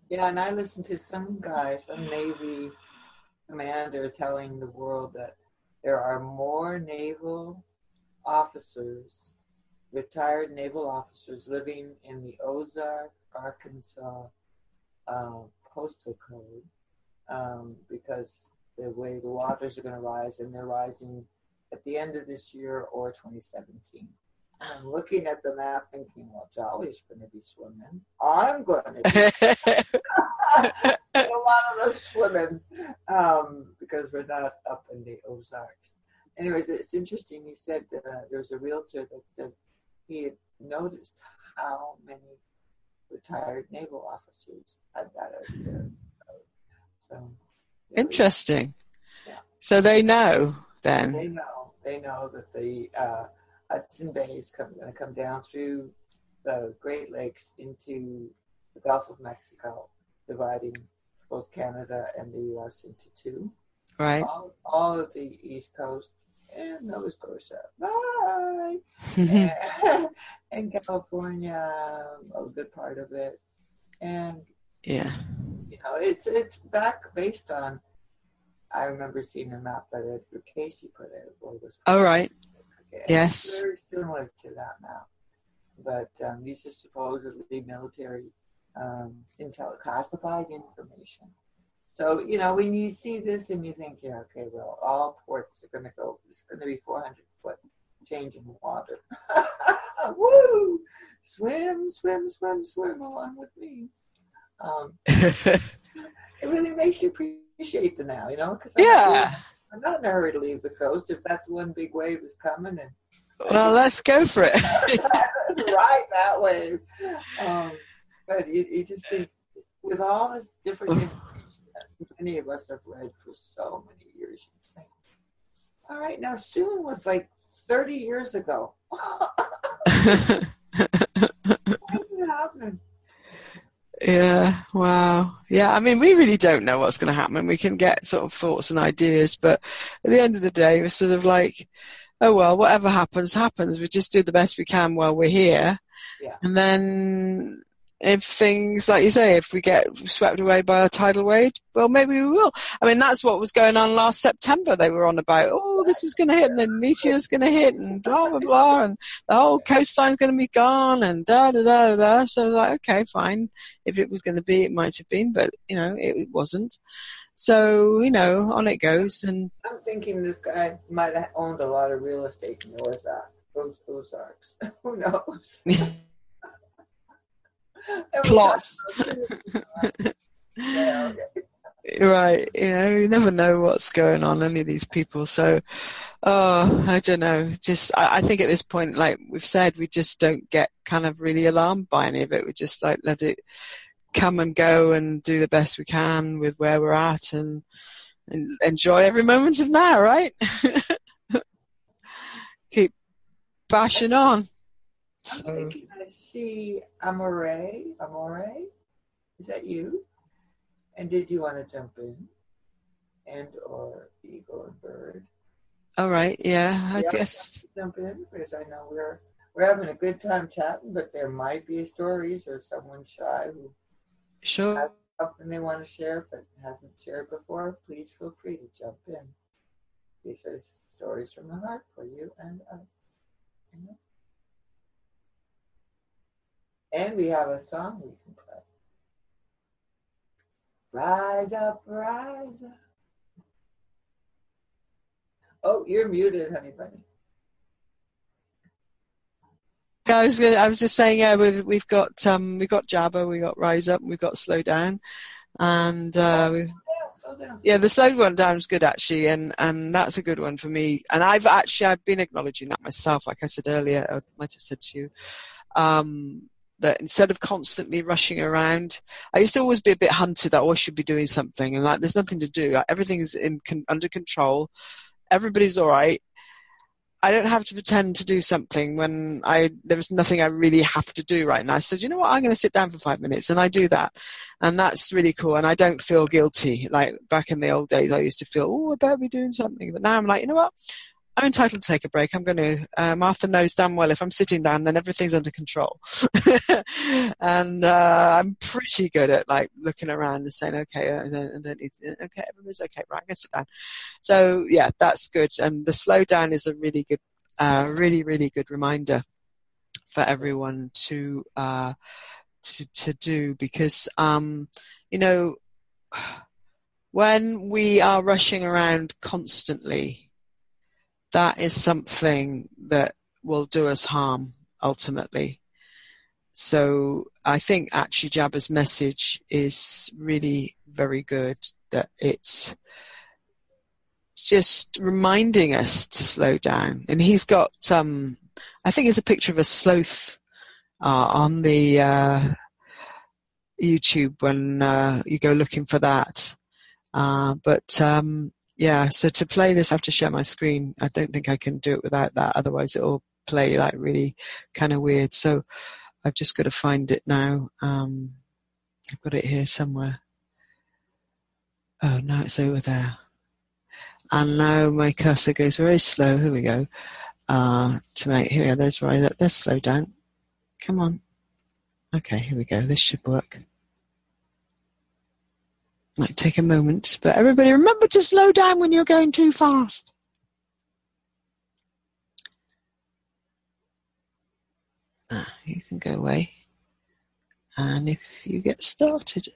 Yeah, and I listened to some guy, some Navy commander, telling the world that there are more naval officers, retired naval officers, living in the Ozark, Arkansas postal code, because the way the waters are going to rise, and they're rising at the end of this year or 2017. I'm looking at the map thinking, well, Jolly's going to be swimming. I'm going to be swimming. A lot of us swimming because we're not up in the Ozarks. Anyways, it's interesting. He said there's a realtor that said he had noticed how many retired naval officers had that as their vote. So, interesting. Yeah. So they know then. They know that the... Hudson Bay is going to come down through the Great Lakes into the Gulf of Mexico, dividing both Canada and the U.S. into two. Right. All of the East Coast and Nova Scotia. Bye. And California, a good part of it. And yeah, you know, it's back based on. I remember seeing a map that Edgar Casey put it. All right. Okay. Yes. Very similar to that map, but these are supposedly military intel classified information. So, you know, when you see this and you think, yeah, okay, well, all ports are going to go, it's going to be 400-foot change in water. Woo! Swim along with me. It really makes you appreciate the now, you know? Cause I'm not in a hurry to leave the coast if that's one big wave is coming. Well, let's go for it. Ride that wave. But you just think, with all this different information that many of us have read for so many years, you think, all right, now soon was like 30 years ago. What is happening? Yeah, wow. Yeah, I mean, we really don't know what's going to happen. We can get sort of thoughts and ideas, but at the end of the day, we're sort of like, oh, well, whatever happens, happens. We just do the best we can while we're here. Yeah. And then if things, like you say, if we get swept away by a tidal wave, well, maybe we will. I mean, that's what was going on last September. They were on about, oh, this is going to hit, and then meteor's going to hit, and blah, blah, blah, and the whole coastline's going to be gone, and da-da-da-da-da. So I was like, okay, fine. If it was going to be, it might have been, but, you know, it wasn't. So, you know, on it goes. And I'm thinking this guy might have owned a lot of real estate in the Ozarks. Who knows? Plots. Right, you know, you never know what's going on, any of these people. So, I don't know. Just, I think at this point, like we've said, we just don't get kind of really alarmed by any of it. We just like let it come and go and do the best we can with where we're at and enjoy every moment of now, right? Keep bashing on. So. I'm thinking I see Amore, is that you? And did you want to jump in? And or Eagle and Bird? All right, yeah, I guess. Jump in, because I know we're having a good time chatting, but there might be stories or someone shy who has something they want to share but hasn't shared before. Please feel free to jump in. These are stories from the heart for you and us. Mm-hmm. And we have a song we can play. Rise up, rise up. Oh, you're muted, honey bunny. I was just saying, yeah, we've got Jabba, we got Rise Up, we got Slow Down, and yeah, the Slow One Down is good actually, and that's a good one for me. And I've been acknowledging that myself, like I said earlier, I might have said to you. That instead of constantly rushing around, I used to always be a bit hunted. I always should be doing something, and like there's nothing to do. Like, everything's under control. Everybody's all right. I don't have to pretend to do something when there was nothing I really have to do right now. I said, you know what, I'm going to sit down for 5 minutes, and I do that, and that's really cool. And I don't feel guilty. Like back in the old days, I used to feel, oh, I better be doing something, but now I'm like, you know what. I'm entitled to take a break. I'm going to, Martha knows damn well if I'm sitting down, then everything's under control. And I'm pretty good at like looking around and saying, okay, okay, everybody's okay, right, I'm going to sit down. So yeah, that's good. And the slow down is a really good, really, really good reminder for everyone to do because, you know, when we are rushing around constantly, that is something that will do us harm, ultimately. So I think actually Jabba's message is really very good, that it's just reminding us to slow down. And he's got, I think it's a picture of a sloth on the YouTube when you go looking for that. Yeah, so to play this, I have to share my screen. I don't think I can do it without that. Otherwise, it'll play like really kind of weird. So I've just got to find it now. I've got it here somewhere. Oh, no, it's over there. And now my cursor goes very slow. Here we go. Here we go. There's right up. Let's slow down. Come on. Okay, here we go. This should work. Might take a moment, but everybody remember to slow down when you're going too fast. You can go away. And if you get started,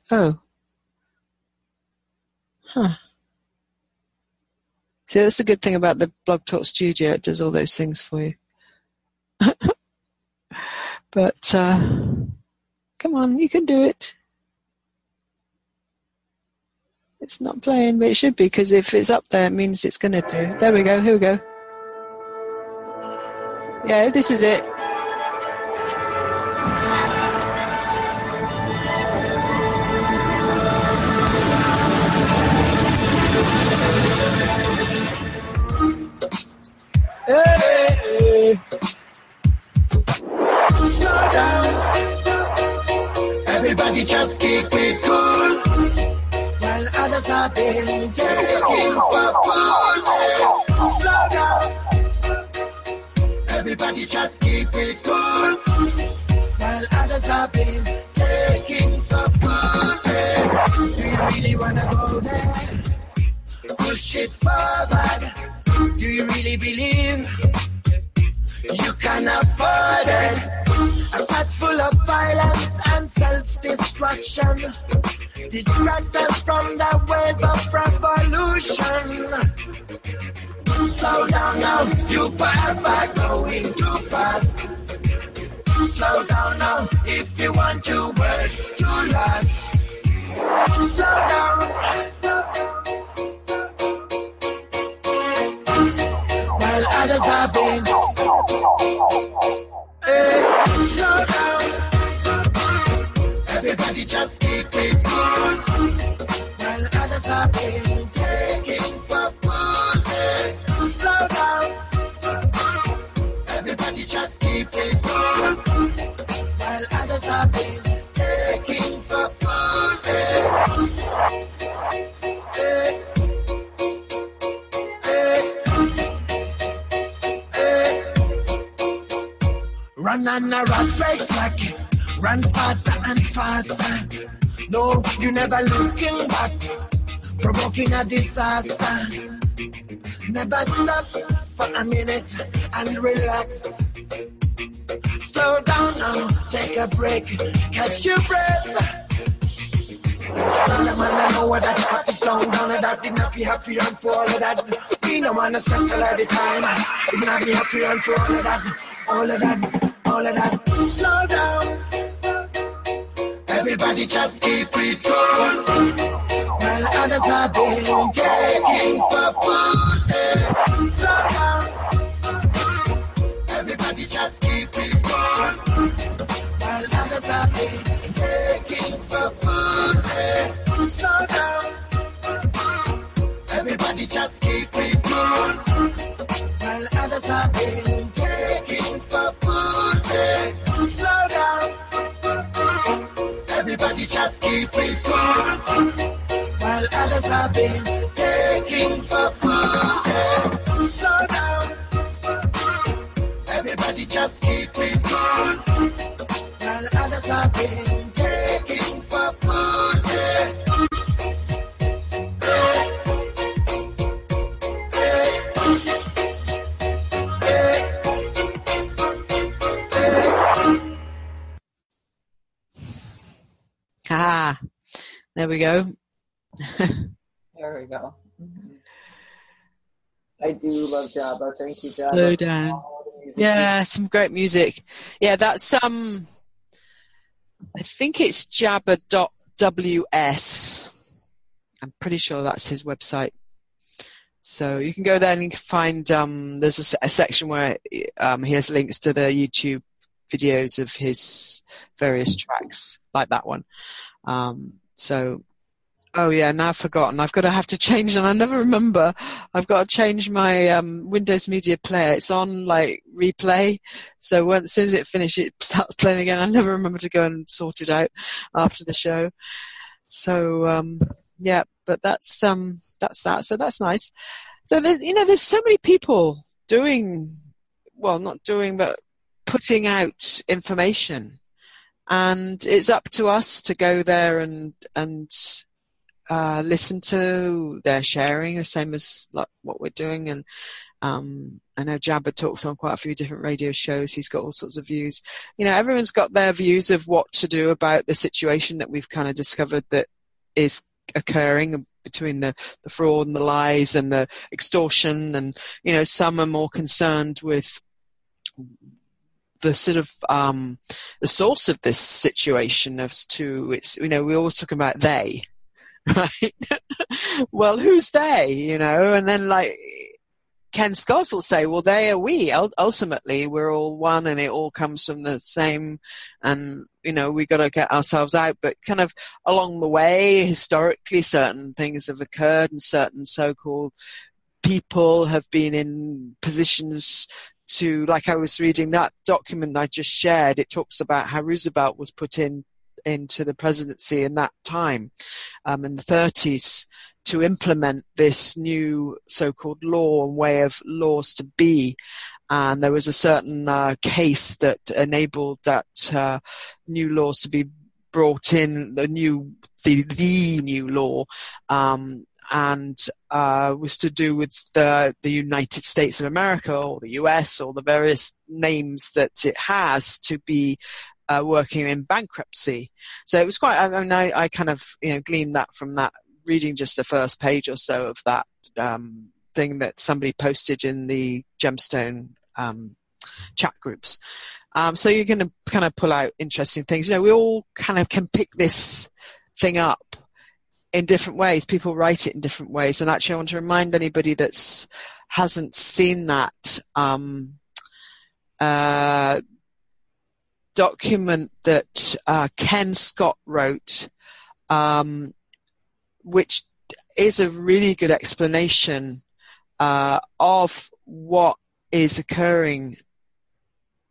See, that's a good thing about the BlogTalk Studio. It does all those things for you. But come on, you can do it. It's not playing, but it should be, because if it's up there, it means it's going to do. There we go. Here we go. Yeah, this is it. Hey! Slow down. Everybody just keep it cool. While others are being taken for fool. Slow down. Everybody just keep it cool. While others are being taken for fool. Do you really wanna go there? Push it forward. Do you really believe you can afford it? A path full of violence and self-destruction distract us from the ways of revolution. Slow down now, you forever going too fast. Slow down now, if you want to work to last. Slow down. While others are being slow down. Everybody just keep it cool. While others are being taken for food. Slow down. Everybody just keep it cool. While others are being taken for food. Run on a rat race track, run faster and faster. No, you never looking back, provoking a disaster. Never stop for a minute and relax. Slow down now, take a break, catch your breath. Stand up and I know what that happy song down and that didn't happy, happy and for all of that. We don't want to stress all of the time, we can happy, happy and for all of that, all of that. All of that. Slow down. Everybody just keep it cool. While others are being taken for food. Slow down. Everybody just keep it cool. While others are being taken for food. Slow down. Everybody just keep it cool. While others are being taken for food. Slow down. Everybody just keep it cool. While others have been taking for food. Slow down. Everybody just keep it cool. While others have been taking for food. Ah, there we go. There we go. I do love Jabba. Thank you, Jabba. Slow down. Yeah, some great music. Yeah, that's I think it's Jabba.ws. I'm pretty sure that's his website. So you can go there and you can find there's a section where he has links to the YouTube videos of his various tracks, like that one. Now I've forgotten. I have to change, and I never remember. I've got to change my Windows Media Player. It's on like replay, so as soon as it finishes, it starts playing again. I never remember to go and sort it out after the show. So but that's that. So that's nice. So, there's so many people but putting out information. And it's up to us to go there and listen to their sharing, the same as like what we're doing. And I know Jabba talks on quite a few different radio shows. He's got all sorts of views. You know, everyone's got their views of what to do about the situation that we've kind of discovered that is occurring between the fraud and the lies and the extortion. And, you know, some are more concerned with the sort of the source of this situation as to it's, you know, we always talk about they, right? Well, who's they, you know? And then like Ken Scott will say, well, they are we. Ultimately, we're all one and it all comes from the same, and, you know, we got to get ourselves out. But kind of along the way, historically, certain things have occurred and certain so-called people have been in positions to, like I was reading that document I just shared, it talks about how Roosevelt was put into the presidency in that time, in the 30s, to implement this new so-called law and way of laws to be. And there was a certain case that enabled that new laws to be brought in, the new law, and was to do with the United States of America, or the US, or the various names that it has, to be working in bankruptcy. So it was quite, I mean, I kind of, you know, gleaned that from that, reading just the first page or so of that thing that somebody posted in the Gemstone chat groups. So you're going to kind of pull out interesting things. You know, we all kind of can pick this thing up in different ways. People write it in different ways. And actually I want to remind anybody that hasn't seen that document that Ken Scott wrote, which is a really good explanation of what is occurring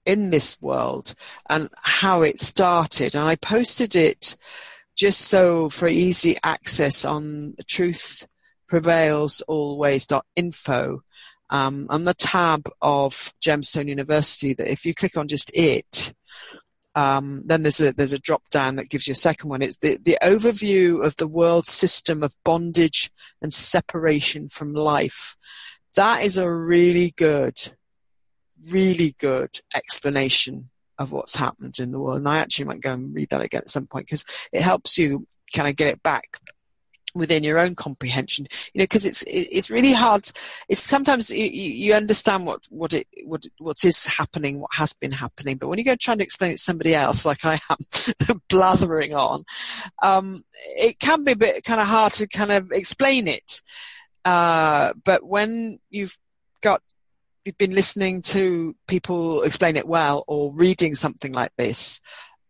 in this world and how it started. And I posted it just so for easy access on truthprevailsalways.info on the tab of Gemstone University, that if you click on just it, then there's a drop down that gives you a second one. It's the overview of the world system of bondage and separation from life. That is a really good explanation of what's happened in the world. And I actually might go and read that again at some point, because it helps you kind of get it back within your own comprehension, you know, because it's really hard. It's sometimes you understand what is happening, what has been happening, but when you go trying to explain it to somebody else, like I am blathering on, it can be a bit kind of hard to kind of explain it. But when you've been listening to people explain it well, or reading something like this,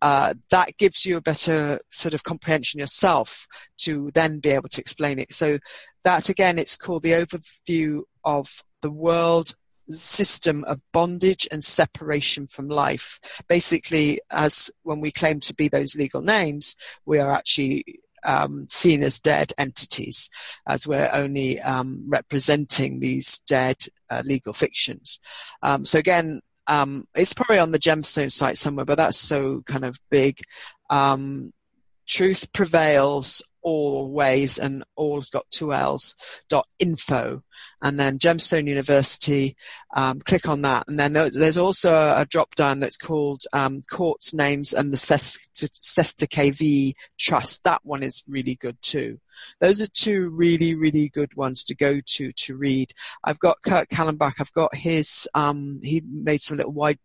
that gives you a better sort of comprehension yourself to then be able to explain it. So that, again, it's called the Overview of the World System of Bondage and Separation from Life. Basically, as when we claim to be those legal names, we are actually seen as dead entities, as we're only representing these dead legal fictions. So again, it's probably on the Gemstone site somewhere, but that's so kind of big. Truth prevails always, and all's got two L's, .info. And then Gemstone University, click on that. And then there's also a drop down that's called Courts, Names, and the Sesta KV Trust. That one is really good too. Those are two really, really good ones to go to read. I've got Kurt Callenbach. I've got his, he made some little whiteboard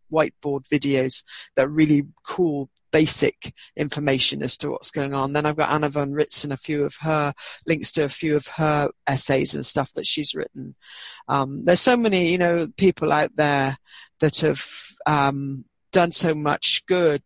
videos that are really cool, basic information as to what's going on. Then I've got Anna von Ritz and links to a few of her essays and stuff that she's written. There's so many, you know, people out there that have done so much good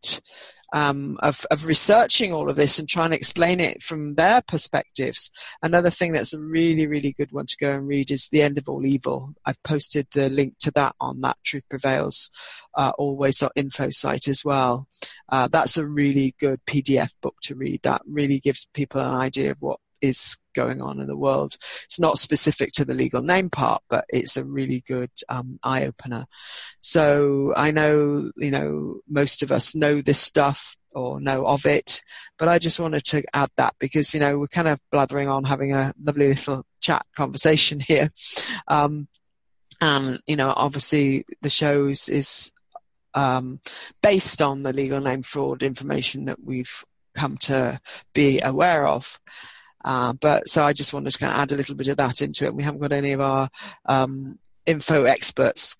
of researching all of this and trying to explain it from their perspectives. Another thing that's a really, really good one to go and read is The End of All Evil. I've posted the link to that on that Truth Prevails always.info site as well. That's a really good PDF book to read. That really gives people an idea of what is going on in the world. It's not specific to the legal name part, but it's a really good eye-opener. So I know, you know, most of us know this stuff or know of it, but I just wanted to add that because, you know, we're kind of blathering on, having a lovely little chat conversation here. And, you know, obviously the show is based on the legal name fraud information that we've come to be aware of. But so I just wanted to kind of add a little bit of that into it. We haven't got any of our info experts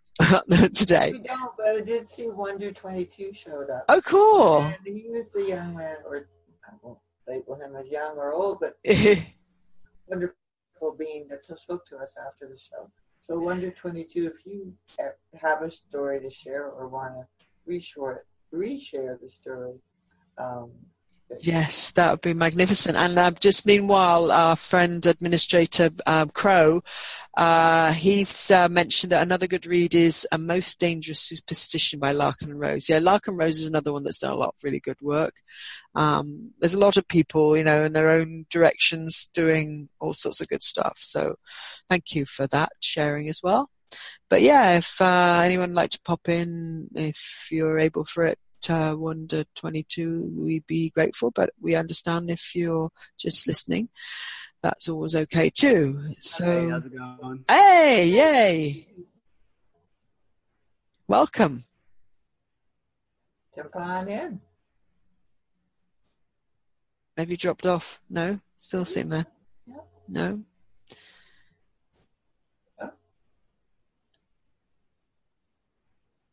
today. We don't, but I did see Wonder 22 showed up. Oh, cool. And he was the young man, or I won't label him as young or old, but wonderful being that spoke to us after the show. So Wonder 22, if you have a story to share or want to reshare the story, yes, that would be magnificent. And just meanwhile, our friend administrator Crow, he's mentioned that another good read is A Most Dangerous Superstition by Larkin and Rose. Yeah, Larkin Rose is another one that's done a lot of really good work. There's a lot of people, you know, in their own directions doing all sorts of good stuff. So thank you for that sharing as well. But yeah, if anyone would like to pop in, if you're able for it, Wonder 22, we'd be grateful, but we understand if you're just listening, that's always okay too. So hey, how's it going? Hey, yay, welcome, jump on in. Have you dropped off? No, still sitting there. No,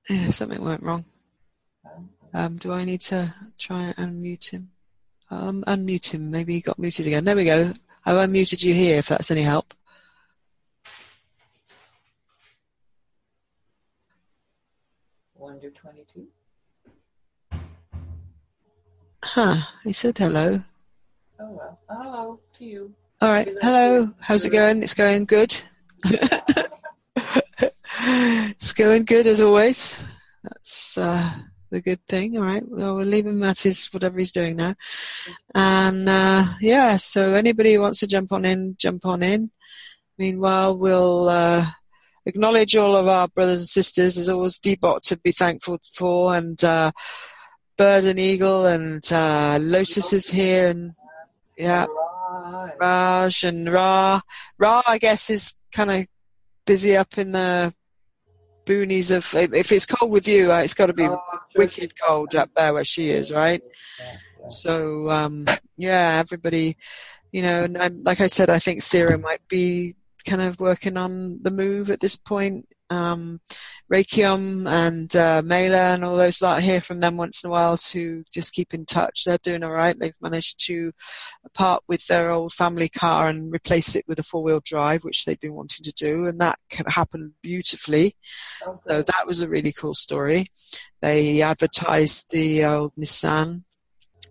yeah, something went wrong. Do I need to try and unmute him? Unmute him. Maybe he got muted again. There we go. I've unmuted you here, if that's any help. Wonder 22. Huh. He said hello. Oh, well. Hello to you. All right. Hello. How's it going? It's going good. It's going good, as always. That's... the good thing. All right, well, we'll leave him at his whatever he's doing now. And yeah, so anybody who wants to jump on in. Meanwhile, we'll acknowledge all of our brothers and sisters. There's always Debot to be thankful for, and Bird and Eagle, and Lotus is here, and yeah, Raj and Ra. Ra, I guess, is kind of busy up in the boonies of, if it's cold with you, it's got to be wicked cold up there where she is, right? Yeah. So yeah, everybody, you know, and like I said, I think Sarah might be kind of working on the move at this point. Reikium and Mela and all those lot, hear from them once in a while to just keep in touch. They're doing all right. They've managed to part with their old family car and replace it with a 4-wheel drive, which they've been wanting to do, and that happened beautifully. Okay. So that was a really cool story. They advertised the old Nissan.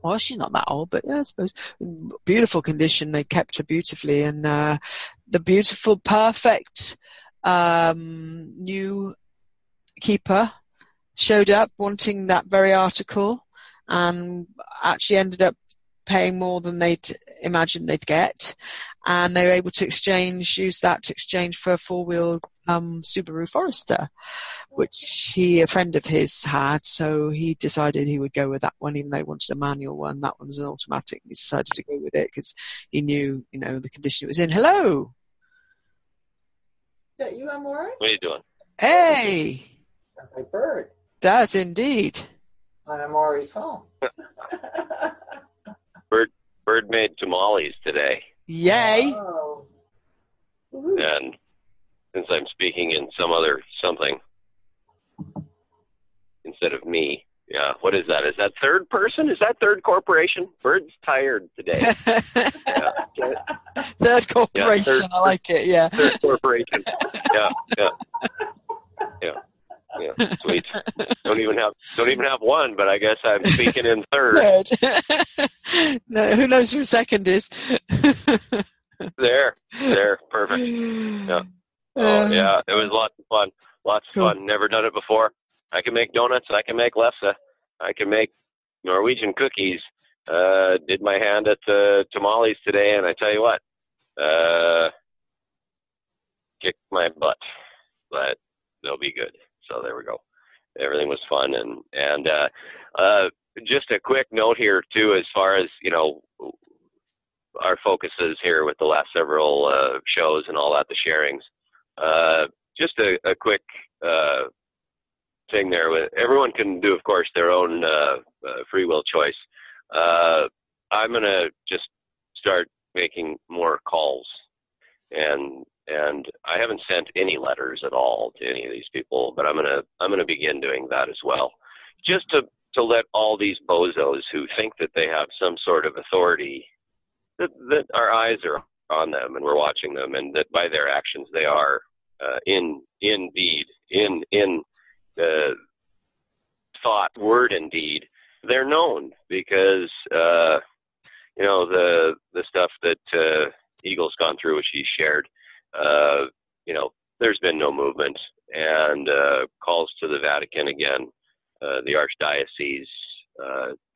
Well, she's not that old, but yeah, I suppose in beautiful condition. They kept her beautifully, and the beautiful, perfect new keeper showed up wanting that very article, and actually ended up paying more than they'd imagined they'd get, and they were able to use that to exchange for a 4-wheel Subaru Forester, which a friend of his had, so he decided he would go with that one, even though he wanted a manual one. That one was an automatic. He decided to go with it because he knew, you know, the condition it was in. Hello. Is that you, Amora? What are you doing? Hey! That's a bird. Does indeed. On Amori's phone. Bird made tamales today. Yay! Oh. And since I'm speaking in some other something instead of me, yeah, what is that? Is that third person? Is that third corporation? Bird's tired today. Yeah. Third corporation, yeah, I like it, yeah. Third corporation. Yeah. Sweet. Don't even have one, but I guess I'm speaking in third. No, who knows who second is? There, perfect. Yeah. Oh yeah. It was lots of fun. Cool. Never done it before. I can make donuts. I can make lefse. I can make Norwegian cookies. Did my hand at the tamales today, and I tell you what, kicked my butt, but they'll be good. So there we go. Everything was fun, and just a quick note here too, as far as, you know, our focuses here with the last several shows and all that, the sharings. Just a quick thing there. Everyone can do, of course, their own free will choice. I'm going to just start making more calls, and I haven't sent any letters at all to any of these people, but I'm going to begin doing that as well, just to let all these bozos who think that they have some sort of authority, that our eyes are on them and we're watching them, and that by their actions they are in thought, word, and deed, they're known, because you know, the stuff that Eagle's gone through, which he shared, you know, there's been no movement, and calls to the Vatican again, the Archdiocese,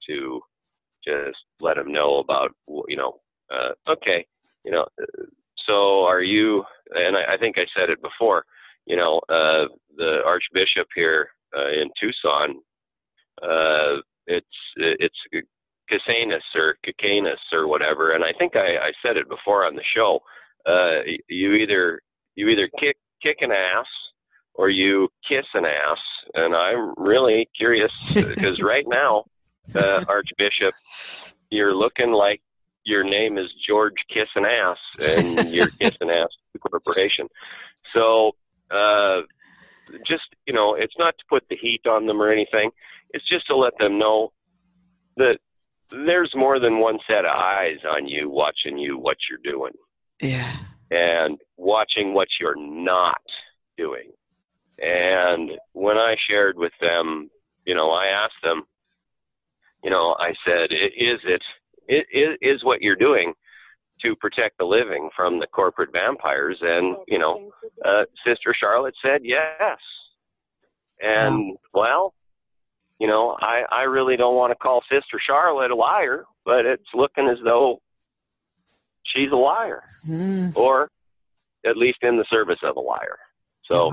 to just let them know about, you know, okay, you know, so are you, and I think I said it before, you know, the Archbishop here in Tucson, it's Cacanus or whatever, and I think I said it before on the show. You either kick an ass or you kiss an ass, and I'm really curious because right now, Archbishop, you're looking like your name is George Kissin' Ass, and you're kissing ass to the corporation. So just, you know, it's not to put the heat on them or anything. It's just to let them know that there's more than one set of eyes on you, watching you, what you're doing. Yeah. And watching what you're not doing. And when I shared with them, you know, I asked them, you know, I said, is what you're doing to protect the living from the corporate vampires? And, you know, Sister Charlotte said yes. And, well, you know, I really don't want to call Sister Charlotte a liar, but it's looking as though she's a liar, or at least in the service of a liar. So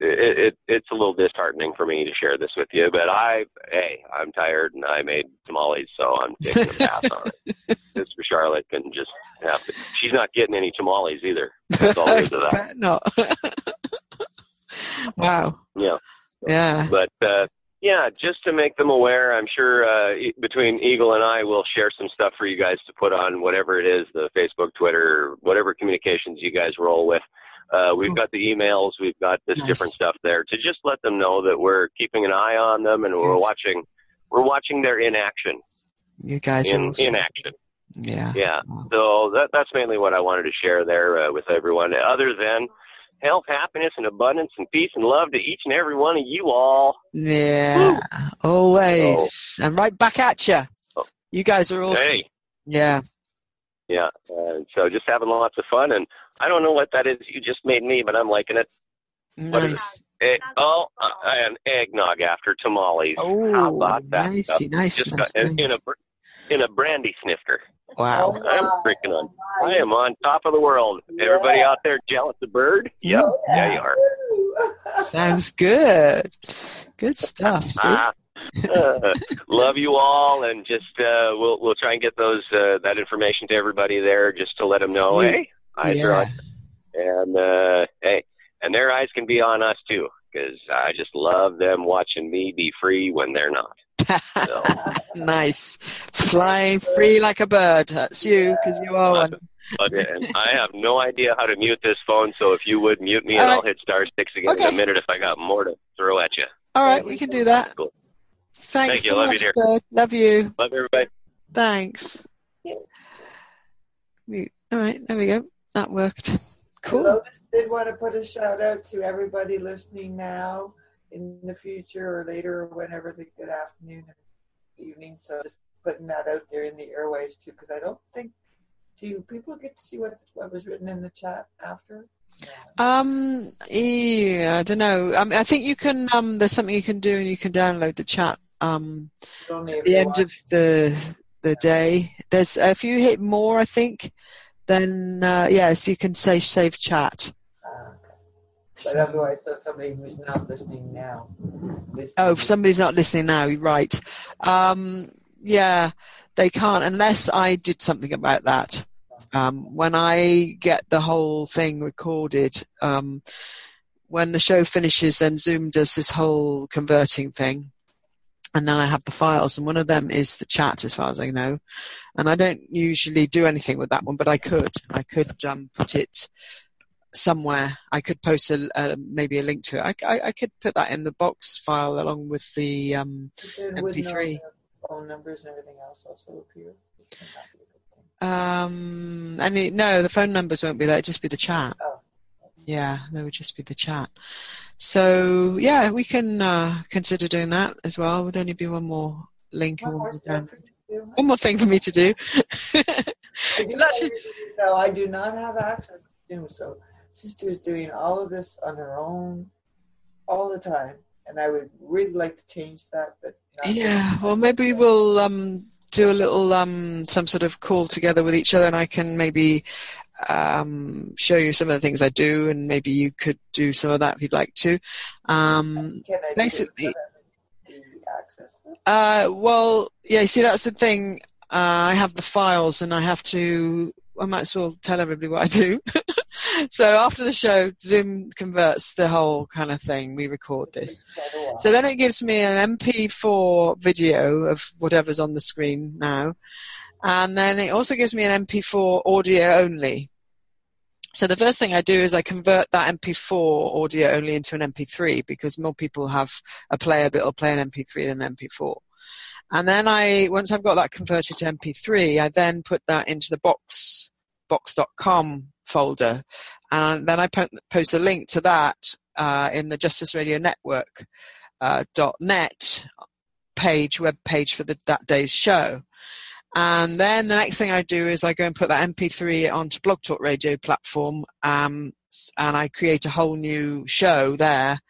it's a little disheartening for me to share this with you, but I'm tired and I made tamales, so I'm taking a pass on it. Sister Charlotte can just have to. She's not getting any tamales either. That's all there is to that. No. Wow. Yeah. Yeah. But, yeah, just to make them aware, I'm sure between Eagle and I will share some stuff for you guys to put on whatever it is, the Facebook, Twitter, whatever communications you guys roll with. We've got the emails, we've got this different stuff there to just let them know that we're keeping an eye on them, and we're watching their inaction. You guys are in action. Yeah. Yeah. So that's mainly what I wanted to share there with everyone, other than health, happiness, and abundance, and peace, and love to each and every one of you all. Yeah, woo. Always. So, and right back at you. Oh. You guys are awesome. Hey. Yeah. Yeah. So just having lots of fun, and I don't know what that is you just made me, but I'm liking it. Nice. What is it? An eggnog after tamales. Oh, how about that? Nice. In a brandy snifter. Wow. I'm freaking on. I am on top of the world. Yeah. Everybody out there jealous of Bird? Yep. Yeah, there you are. Sounds good. Good stuff. Love you all, and just we'll try and get those that information to everybody there, just to let them know, hey, eyes are on, and hey, and their eyes can be on us too, because I just love them watching me be free when they're not. So. Nice. Flying free like a bird. That's you, because you are one. Okay, and I have no idea how to mute this phone, so if you would mute me, all and right. I'll hit *6 again in a minute if I got more to throw at you. All right, we can do that. Cool. Thanks. Thank you. So love much, you, dear. Bird. Love you. Love everybody. Thanks. Yeah. All right, there we go. That worked. Cool. Lotus did want to put a shout out to everybody listening now, in the future, or later, or whenever they get afternoon and evening. So just putting that out there in the airways too, because I don't think, do people get to see what was written in the chat after? Yeah, I don't know. I think you can. There's something you can do, and you can download the chat At the end of the day, there's if you hit more, I think, then yes, you can say save chat. But otherwise, so somebody who's not listening now. Oh, if somebody's not listening now, you're right. Yeah, they can't unless I did something about that. When I get the whole thing recorded, when the show finishes, then Zoom does this whole converting thing. And then I have the files, and one of them is the chat, as far as I know. And I don't usually do anything with that one, but I could put it somewhere. I could post maybe a link to it. I could put that in the box file along with the MP3. Phone numbers and everything else also appear. No, the phone numbers won't be there. It'd just be the chat. Oh. Yeah, there would just be the chat. So yeah, we can consider doing that as well. It would only be one more link. One more thing for me to do. No, I do not have access to Zoom, so Sister is doing all of this on her own all the time, and I would really like to change that. But yeah, well, maybe we'll do a little some sort of call together with each other, and I can maybe show you some of the things I do, and maybe you could do some of that if you'd like to. Can I basically access it? Well, yeah, you see, that's the thing. I have the files, and I might as well tell everybody what I do. So after the show, Zoom converts the whole kind of thing. We record this. So then it gives me an MP4 video of whatever's on the screen now. And then it also gives me an MP4 audio only. So the first thing I do is I convert that MP4 audio only into an MP3, because more people have a player that will play an MP3 than an MP4. And then once I've got that converted to MP3, I then put that into the Box.com folder. And then I post a link to that in the Justice Radio Network .net web page for that day's show. And then the next thing I do is I go and put that MP3 onto BlogTalk Radio platform, and I create a whole new show there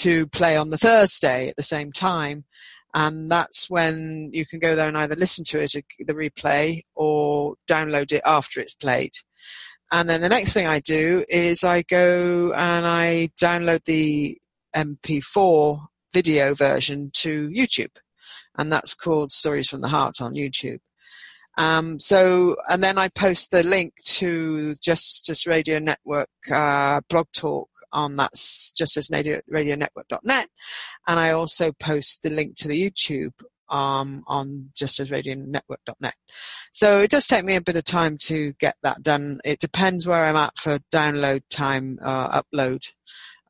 to play on the Thursday at the same time. And that's when you can go there and either listen to it, the replay, or download it after it's played. And then the next thing I do is I go and I download the MP4 video version to YouTube. And that's called Stories from the Heart on YouTube. And then I post the link to Justice Radio Network blog talk on that's justiceradionetwork.net, and I also post the link to the YouTube on justiceradionetwork.net. So it does take me a bit of time to get that done. It depends where I'm at for download time, upload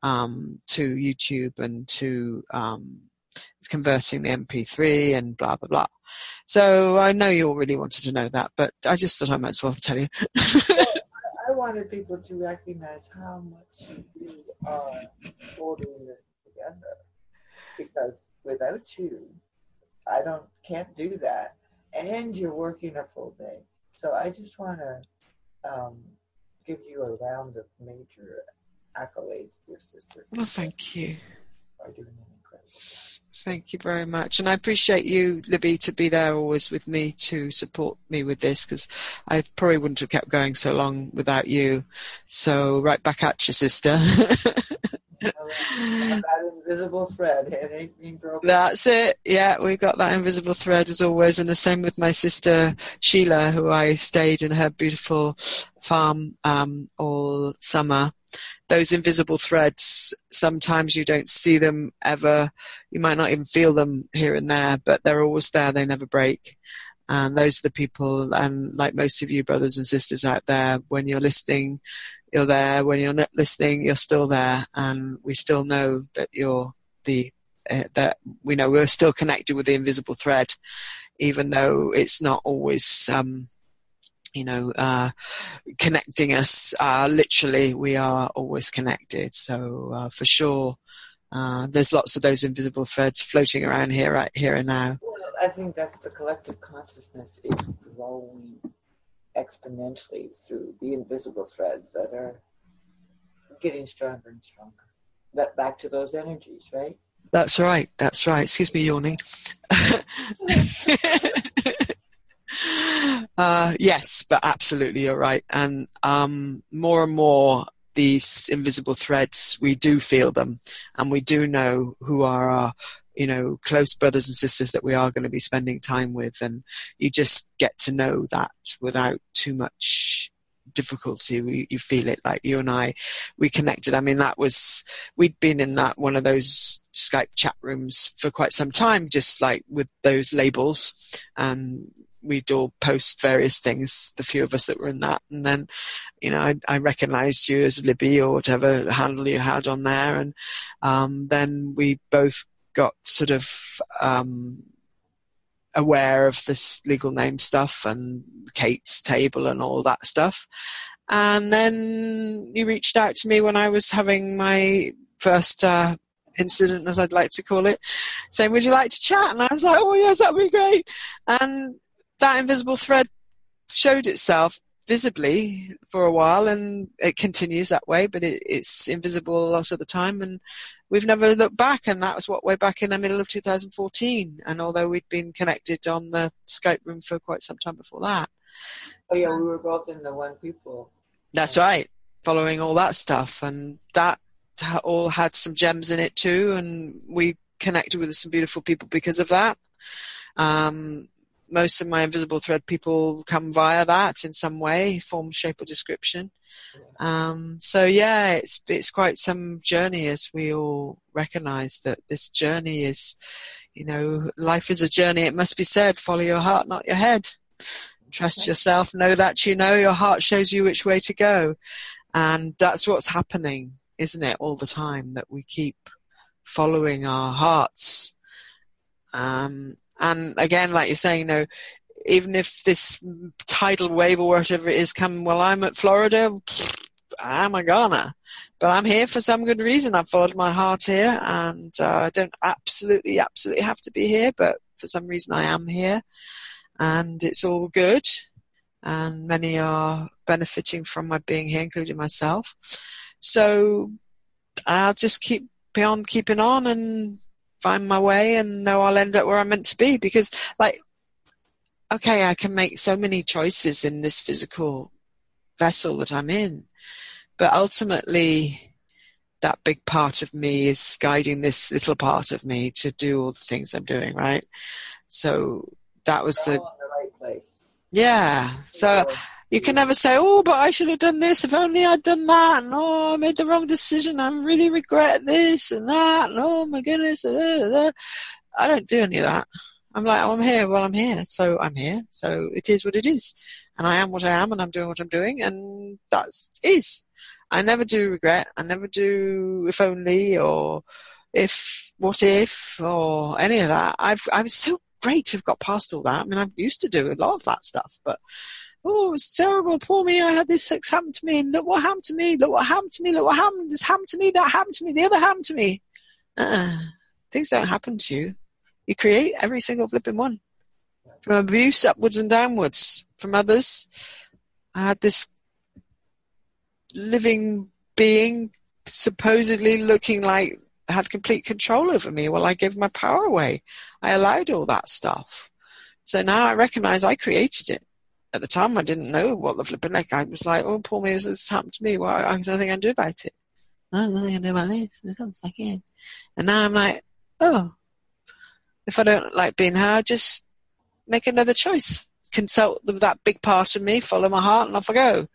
to YouTube, and to converting the MP3 and blah blah blah. So I know you all really wanted to know that, but I just thought I might as well tell you. I wanted people to recognize how much you are holding this together, because without you, I can't do that. And you're working a full day, so I just want to give you a round of major accolades, dear Sister. Well, thank you. Are doing an incredible job. Thank you very much. And I appreciate you, Libby, to be there always with me to support me with this, because I probably wouldn't have kept going so long without you. So right back at you, Sister. That invisible thread. It ain't been broken. That's it. Yeah, we got that invisible thread as always. And the same with my sister, Sheila, who I stayed in her beautiful farm all summer. Those invisible threads, sometimes you don't see them ever. You might not even feel them here and there, but they're always there. They never break. And those are the people, and like most of you brothers and sisters out there, when you're listening, you're there. When you're not listening, you're still there. And we still know that we're still connected with the invisible thread, even though it's not always connecting us. Literally, we are always connected. So for sure, there's lots of those invisible threads floating around here, right here and now. Well, I think that's the collective consciousness is growing exponentially through the invisible threads that are getting stronger and stronger. Back to those energies, right? That's right. That's right. Excuse me, yawning. Yes, but absolutely, you're right. And more and more, these invisible threads, we do feel them, and we do know who are our, you know, close brothers and sisters that we are going to be spending time with, and you just get to know that without too much difficulty. You feel it, like you and I, we connected. I mean, that was, we'd been in that one of those Skype chat rooms for quite some time, just like with those labels, and we'd all post various things, the few of us that were in that. And then, you know, I recognized you as Libby or whatever handle you had on there. And then we both got sort of aware of this legal name stuff and Kate's table and all that stuff. And then you reached out to me when I was having my first incident, as I'd like to call it, saying, would you like to chat? And I was like, oh yes, that'd be great. And that invisible thread showed itself visibly for a while, and it continues that way, but it's invisible a lot of the time, and we've never looked back. And that was what, way back in the middle of 2014, and although we'd been connected on the Skype room for quite some time before that. Oh yeah, so, we were both in the One People. That's right, following all that stuff, and that all had some gems in it too, and we connected with some beautiful people because of that. Most of my invisible thread people come via that in some way, form, shape, or description. So yeah, it's quite some journey, as we all recognize that this journey is, you know, life is a journey. It must be said, follow your heart, not your head. Trust yourself, know that you know, your heart shows you which way to go. And that's what's happening, isn't it, all the time, that we keep following our hearts. And again, like you're saying, you know, even if this tidal wave or whatever it is coming, well, I'm at Florida, I'm a goner. But I'm here for some good reason. I've followed my heart here, and I don't absolutely have to be here, but for some reason I am here. And it's all good. And many are benefiting from my being here, including myself. So I'll just keep beyond keeping on and find my way, and know I'll end up where I'm meant to be. Because, like, okay, I can make so many choices in this physical vessel that I'm in, but ultimately that big part of me is guiding this little part of me to do all the things I'm doing, right? So that was the right place. Yeah. So you can never say, oh, but I should have done this, if only I'd done that, and oh, I made the wrong decision, I really regret this and that, and oh my goodness. I don't do any of that. I'm like, oh, I'm here, well, I'm here, so I'm here, so it is what it is, and I am what I am, and I'm doing what I'm doing, and that's is. I never do regret, I never do if only, or if, what if, or any of that. I'm so great to have got past all that. I mean, I used to do a lot of that stuff, but oh, it was terrible, poor me, I had this sex happen to me, and look what happened to me, look what happened to me, look what happened, this happened to me, that happened to me, the other happened to me. Things don't happen to you. You create every single flipping one. From abuse upwards and downwards, from others. I had this living being supposedly looking like had complete control over me. Well, I gave my power away. I allowed all that stuff. So now I recognize I created it. At the time, I didn't know what the flipping heck. I was like, oh, poor me, this has happened to me. Well, there's nothing I can do about it. Oh, there's nothing I can do about this. And now I'm like, oh, if I don't like being here, I'll just make another choice. Consult that big part of me, follow my heart, and off I go.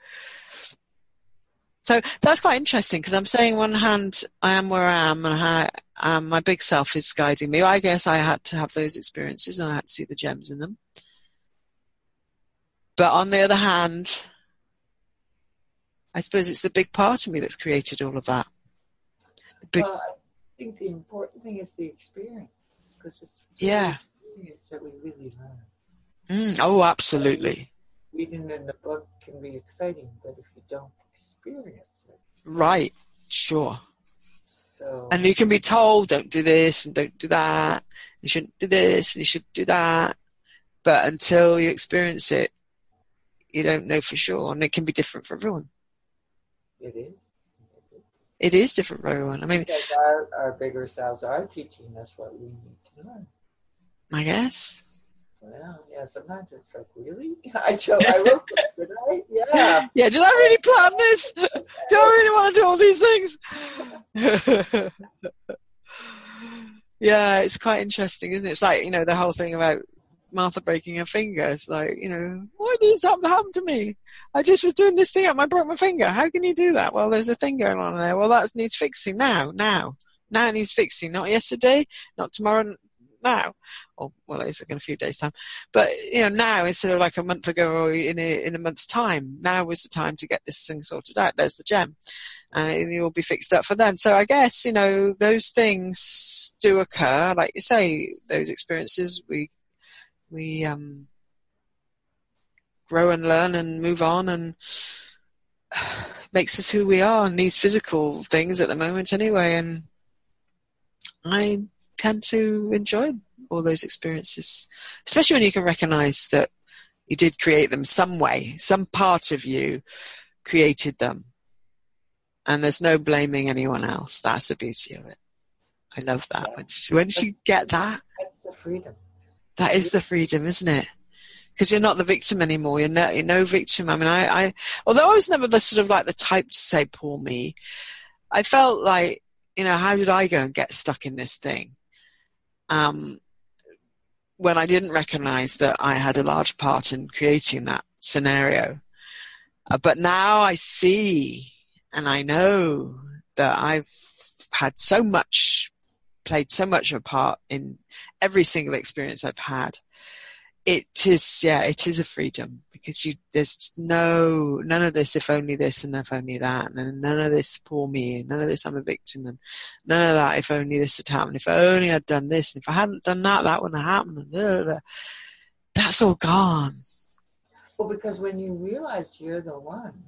So that's quite interesting, because I'm saying, on one hand, I am where I am, and my big self is guiding me. I guess I had to have those experiences, and I had to see the gems in them. But on the other hand, I suppose it's the big part of me that's created all of that. Well, I think the important thing is the experience, because it's the experience that we really learn. Oh, absolutely. Reading in the book can be exciting, but if you don't experience it. Right, sure. So, and you can be told, don't do this and don't do that. You shouldn't do this and you should do that. But until you experience it, you don't know for sure, and it can be different for everyone. It is. It is different for everyone. I mean, because our bigger selves are teaching us what we need to learn, I guess. Well, yeah, sometimes it's like, really? I wrote this, did I? Yeah. Yeah, did I really plan this? Do I really want to do all these things? Yeah, it's quite interesting, isn't it? It's like, you know, the whole thing about Martha breaking her finger. It's like, you know, why did something happen to me? I just was doing this thing up and I broke my finger. How can you do that? Well, there's a thing going on there. Well, that needs fixing now. It needs fixing. Not yesterday, not tomorrow, now. Or, well, it's like in a few days' time. But, you know, now instead of like a month ago or in a month's time, now was the time to get this thing sorted out. There's the gem. And it will be fixed up for them. So I guess, you know, those things do occur. Like you say, those experiences, we grow and learn and move on, and makes us who we are in these physical things at the moment anyway. And I tend to enjoy all those experiences, especially when you can recognize that you did create them some way, some part of you created them. And there's no blaming anyone else. That's the beauty of it. I love that. Yeah. Once you get that, that's the freedom. That is the freedom, isn't it? Because you're not the victim anymore. You're no victim. I mean, I although I was never the sort of like the type to say, poor me, I felt like, you know, how did I go and get stuck in this thing? When I didn't recognize that I had a large part in creating that scenario. But now I see and I know that I've had so much, played so much of a part in every single experience I've had. It is a freedom, because there's none of this if only this and if only that, and none of this poor me, and none of this I'm a victim, and none of that if only this had happened, if only I'd done this, and if I hadn't done that, that wouldn't have happened, and blah, blah, blah. That's all gone. Well, because when you realize you're the one,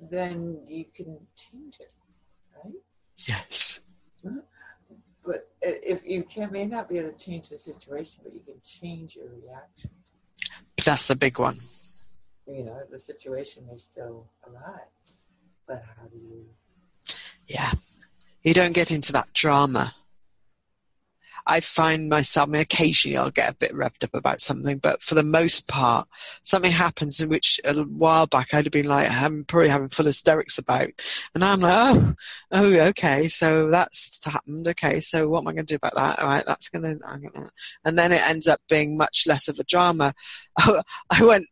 then you can change it, right? Yes. Mm-hmm. But if you may not be able to change the situation, but you can change your reaction. That's a big one. You know, the situation is still alive, but how do you? Yeah, you don't get into that drama. I find myself, occasionally I'll get a bit revved up about something, but for the most part, something happens in which a while back I'd have been like, I'm probably having full hysterics about. And now I'm like, oh, okay, so that's happened. Okay, so what am I going to do about that? All right, and then it ends up being much less of a drama. I went,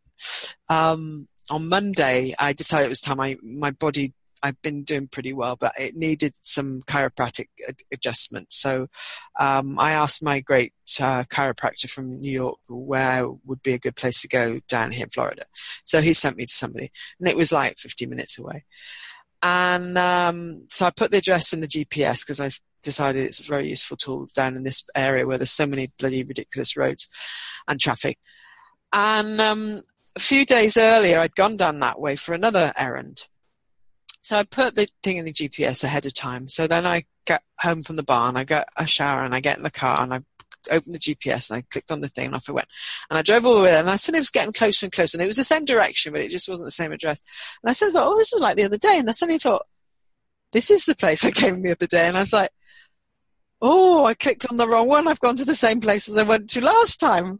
on Monday, I decided it was time my body, I've been doing pretty well, but it needed some chiropractic adjustment. So I asked my great chiropractor from New York where would be a good place to go down here in Florida. So he sent me to somebody, and it was like 50 minutes away. And so I put the address in the GPS, because I've decided it's a very useful tool down in this area where there's so many bloody ridiculous roads and traffic. And a few days earlier, I'd gone down that way for another errand. So I put the thing in the GPS ahead of time. So then I get home from the barn, I get a shower, and I get in the car, and I opened the GPS, and I clicked on the thing, and off I went. And I drove all the way there, and I suddenly was getting closer and closer, and it was the same direction, but it just wasn't the same address. And I suddenly thought, oh, this is like the other day. And I suddenly thought, this is the place I came the other day. And I was like, oh, I clicked on the wrong one. I've gone to the same place as I went to last time.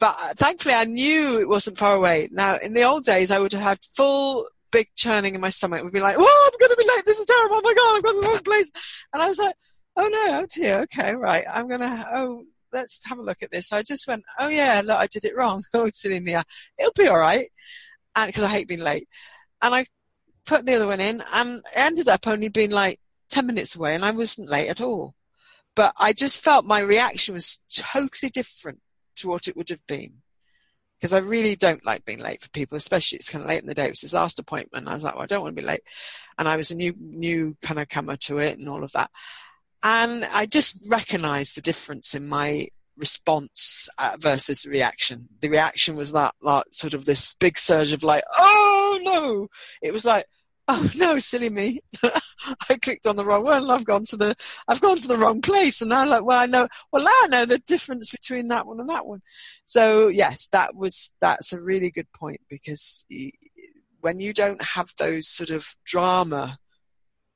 But thankfully, I knew it wasn't far away. Now, in the old days, I would have had full big churning in my stomach, would be like, oh, I'm going to be late, this is terrible, oh my God, I've got the wrong place. And I was like, oh no, oh dear, okay, right, I'm going to, oh, let's have a look at this. So I just went, oh yeah, look, I did it wrong. Oh, it's in the air. It'll be all right, and because I hate being late. And I put the other one in, and it ended up only being like 10 minutes away, and I wasn't late at all. But I just felt my reaction was totally different to what it would have been. Because I really don't like being late for people, especially it's kind of late in the day. It was his last appointment. I was like, well, I don't want to be late. And I was a new kind of comer to it and all of that. And I just recognized the difference in my response versus reaction. The reaction was that sort of this big surge of like, oh no. It was like, oh no, silly me. I clicked on the wrong one and I've gone to the wrong place. And I'm like, well, now I know the difference between that one and that one. So yes, that's a really good point, because when you don't have those sort of drama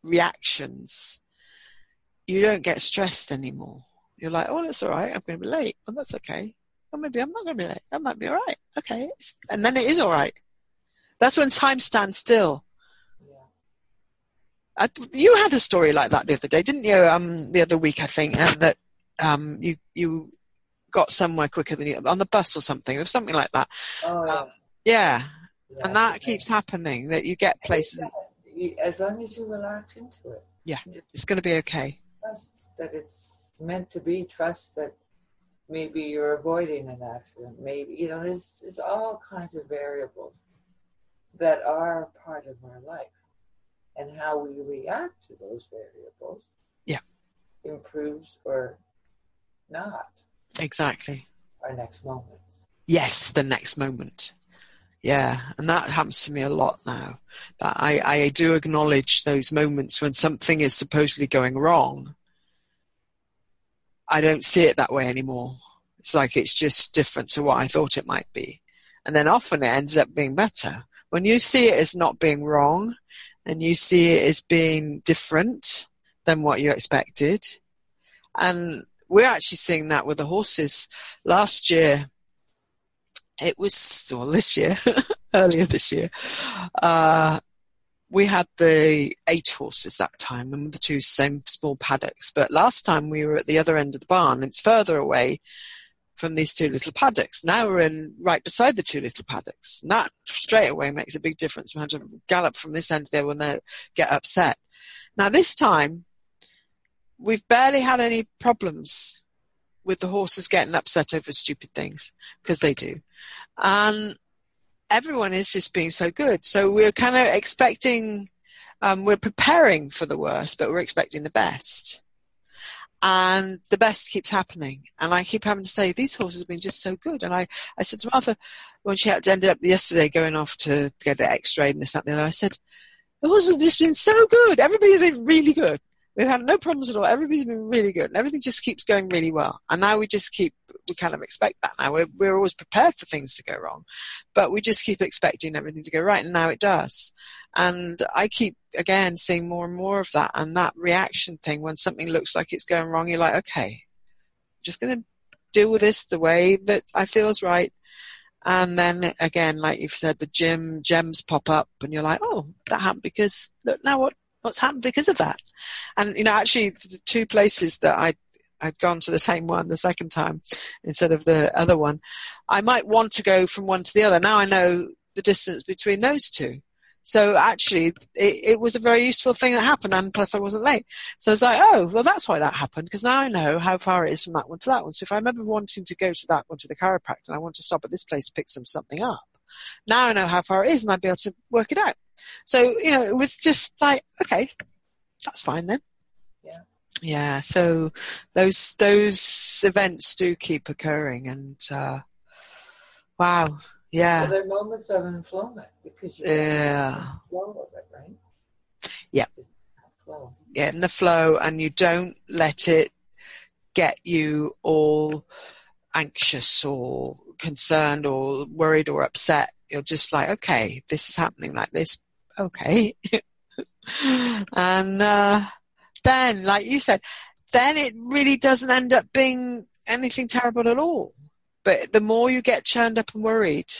reactions, you don't get stressed anymore. You're like, oh, that's all right. I'm going to be late. Well, that's okay. Well, maybe I'm not going to be late. That might be all right. Okay. And then it is all right. That's when time stands still. Yeah. You had a story like that the other day, didn't you? The other week, I think, and that you got somewhere quicker than you, on the bus or something. There was something like that. Oh, yeah. Yeah. And that keeps happening, that you get places. As long as you relax into it. Yeah, it's going to be okay. Trust that it's meant to be. Trust that maybe you're avoiding an accident. Maybe, you know, there's all kinds of variables that are part of our life. And how we react to those variables improves or not. Exactly. Our next moments. Yes, the next moment. Yeah, and that happens to me a lot now. That I do acknowledge those moments when something is supposedly going wrong. I don't see it that way anymore. It's like it's just different to what I thought it might be. And then often it ended up being better. When you see it as not being wrong and you see it as being different than what you expected. And we're actually seeing that with the horses. Last year, earlier this year, we had the 8 horses that time, and the 2 same small paddocks. But last time we were at the other end of the barn. It's further away from these 2 little paddocks. Now we're right beside the 2 little paddocks. And that straight away makes a big difference. We had to gallop from this end there when they get upset. Now this time, we've barely had any problems with the horses getting upset over stupid things, because they do. And everyone is just being so good. So we're kind of expecting, we're preparing for the worst, but we're expecting the best. And the best keeps happening. And I keep having to say, these horses have been just so good. And I said to Martha, when she had to ended up yesterday going off to get the x-ray and this, that, and the other, I said, the horses have just been so good. Everybody's been really good. We've had no problems at all. Everybody's been really good. And everything just keeps going really well. And now we kind of expect that now. We're always prepared for things to go wrong. But we just keep expecting everything to go right. And now it does. And I keep, again, seeing more and more of that. And that reaction thing, when something looks like it's going wrong, you're like, okay, I'm just going to deal with this the way that I feel is right. And then, again, like you've said, the gems pop up. And you're like, oh, that happened because, look, now what's happened because of that. And, you know, actually the 2 places that I'd gone to the same one the second time instead of the other one, I might want to go from one to the other. Now I know the distance between those 2. So actually it was a very useful thing that happened, and plus I wasn't late. So I was like, oh, well, that's why that happened, because now I know how far it is from that one to that one. So if I remember wanting to go to that one to the chiropractor, and I want to stop at this place to pick something up, now I know how far it is, and I'd be able to work it out. So, you know, it was just like, okay, that's fine then. Yeah. Yeah. So those events do keep occurring, and wow. Yeah. So there are moments of inflowment, because you're in the flow of it, right? Yeah. Get in the flow, and you don't let it get you all anxious or concerned or worried or upset. You're just like, okay, this is happening like this. Okay. And then, like you said, then it really doesn't end up being anything terrible at all. But the more you get churned up and worried,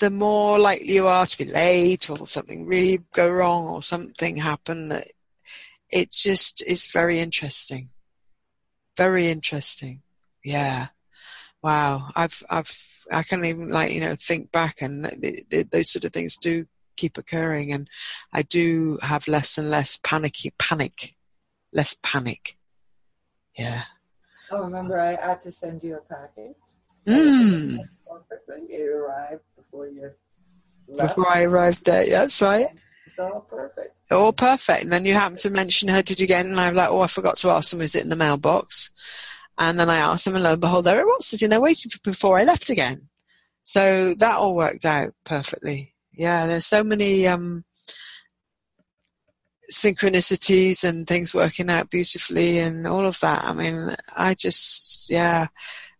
the more likely you are to be late or something really go wrong or something happen. That it just is very interesting. Very interesting. Yeah. Wow, I can't even, like, you know, think back, and those sort of things do keep occurring, and I do have less and less panic. Yeah. Oh, remember I had to send you a package. Perfectly, it arrived before you left. Before I arrived there, yeah, that's right. It's all perfect. All perfect, and then you happen to mention her. Did you get it? And I'm like, oh, I forgot to ask them. Is it in the mailbox? And then I asked them, and lo and behold, there it was, sitting there waiting before I left again. So that all worked out perfectly. Yeah, there's so many synchronicities and things working out beautifully and all of that. I mean, I just,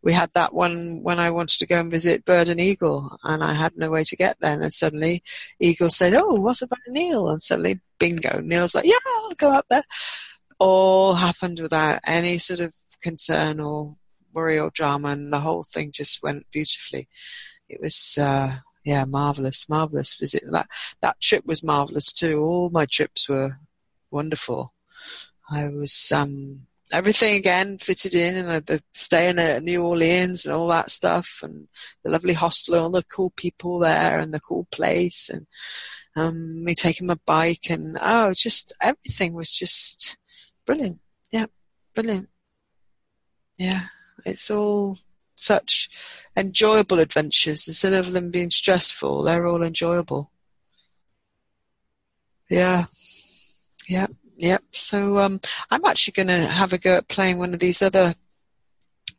we had that one when I wanted to go and visit Bird and Eagle, and I had no way to get there. And then suddenly Eagle said, "Oh, what about Neil?" And suddenly, bingo, Neil's like, "Yeah, I'll go up there." All happened without any sort of concern or worry or drama, and the whole thing just went beautifully. It was marvelous visit. That trip was marvelous too. All my trips were wonderful. I was everything again fitted in, and the staying at New Orleans and all that stuff, and the lovely hostel and all the cool people there and the cool place, and me taking my bike, and just everything was just brilliant. Yeah, brilliant. Yeah, it's all such enjoyable adventures. Instead of them being stressful, they're all enjoyable. Yeah. So I'm actually going to have a go at playing one of these other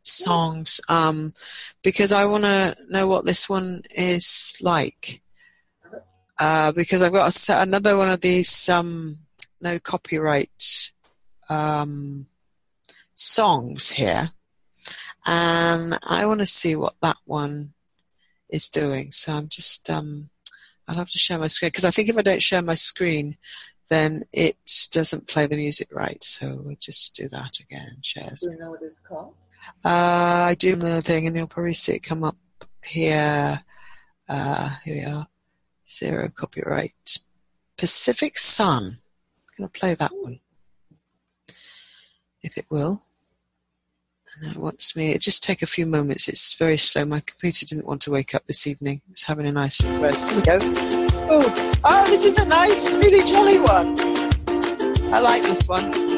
songs because I want to know what this one is like. Because I've got a set, another one of these no copyright songs here, and I want to see what that one is doing. So I'm just I'll have to share my screen, because I think if I don't share my screen, then it doesn't play the music right. So we'll just do that again. Shares. Do you know what it's called? I do know the thing, and you'll probably see it come up here. Here we are. Zero copyright. Pacific Sun. I'm going to play that one. If it will. And it wants me. It just take a few moments. It's very slow. My computer didn't want to wake up this evening. It was having a nice rest. Here we go. Oh, this is a nice, really jolly one. I like this one.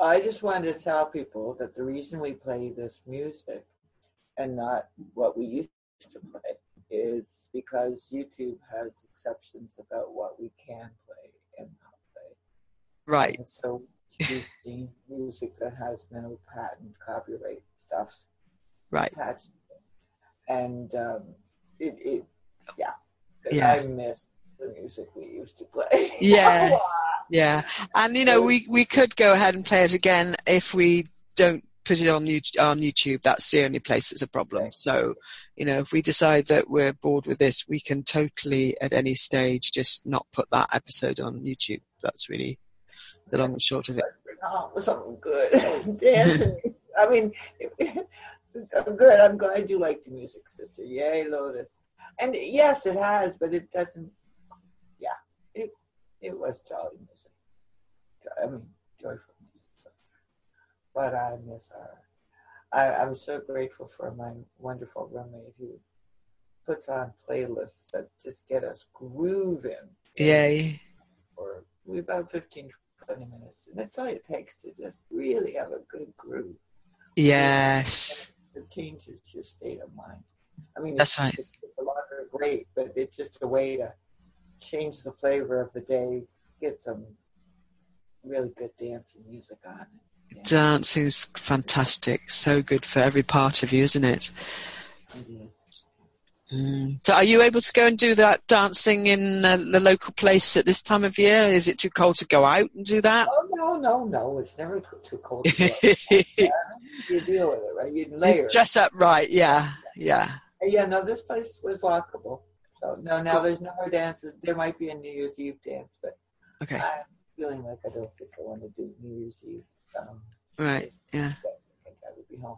I just wanted to tell people that the reason we play this music and not what we used to play is because YouTube has exceptions about what we can play and not play. Right. And so using music that has no patent copyright stuff right. attached to it. And yeah. I miss the music we used to play. Yeah. Yeah. And, you know, we could go ahead and play it again if we don't put it on YouTube. That's the only place that's a problem. So, you know, if we decide that we're bored with this, we can totally at any stage just not put that episode on YouTube. That's really the long and short of it. Oh, something good. Dancing. I mean, good. I'm glad you like the music, sister. Yay, Lotus. And yes, it has, but it doesn't. Yeah, it was jolly music. I mean, joyful music. But I miss her. I'm so grateful for my wonderful roommate who puts on playlists that just get us grooving. Yay. Or we about 15, 20 minutes. And that's all it takes to just really have a good groove. Yes. It changes your state of mind. I mean, that's right. It's a lot of great, but it's just a way to change the flavor of the day, get some really good dancing music on. Yeah. Dancing's fantastic. So good for every part of you, isn't it? It is. Mm. So are you able to go and do that dancing in the local place at this time of year? Is it too cold to go out and do that? Oh, no. It's never too cold to go out. Yeah. You deal with it, right? You layer. You dress up right, yeah. Yeah, no, this place was lockable. So, no, now there's no more dances. There might be a New Year's Eve dance, but okay. I'm feeling like I don't think I want to do New Year's Eve. Right, yeah. So I think I would be home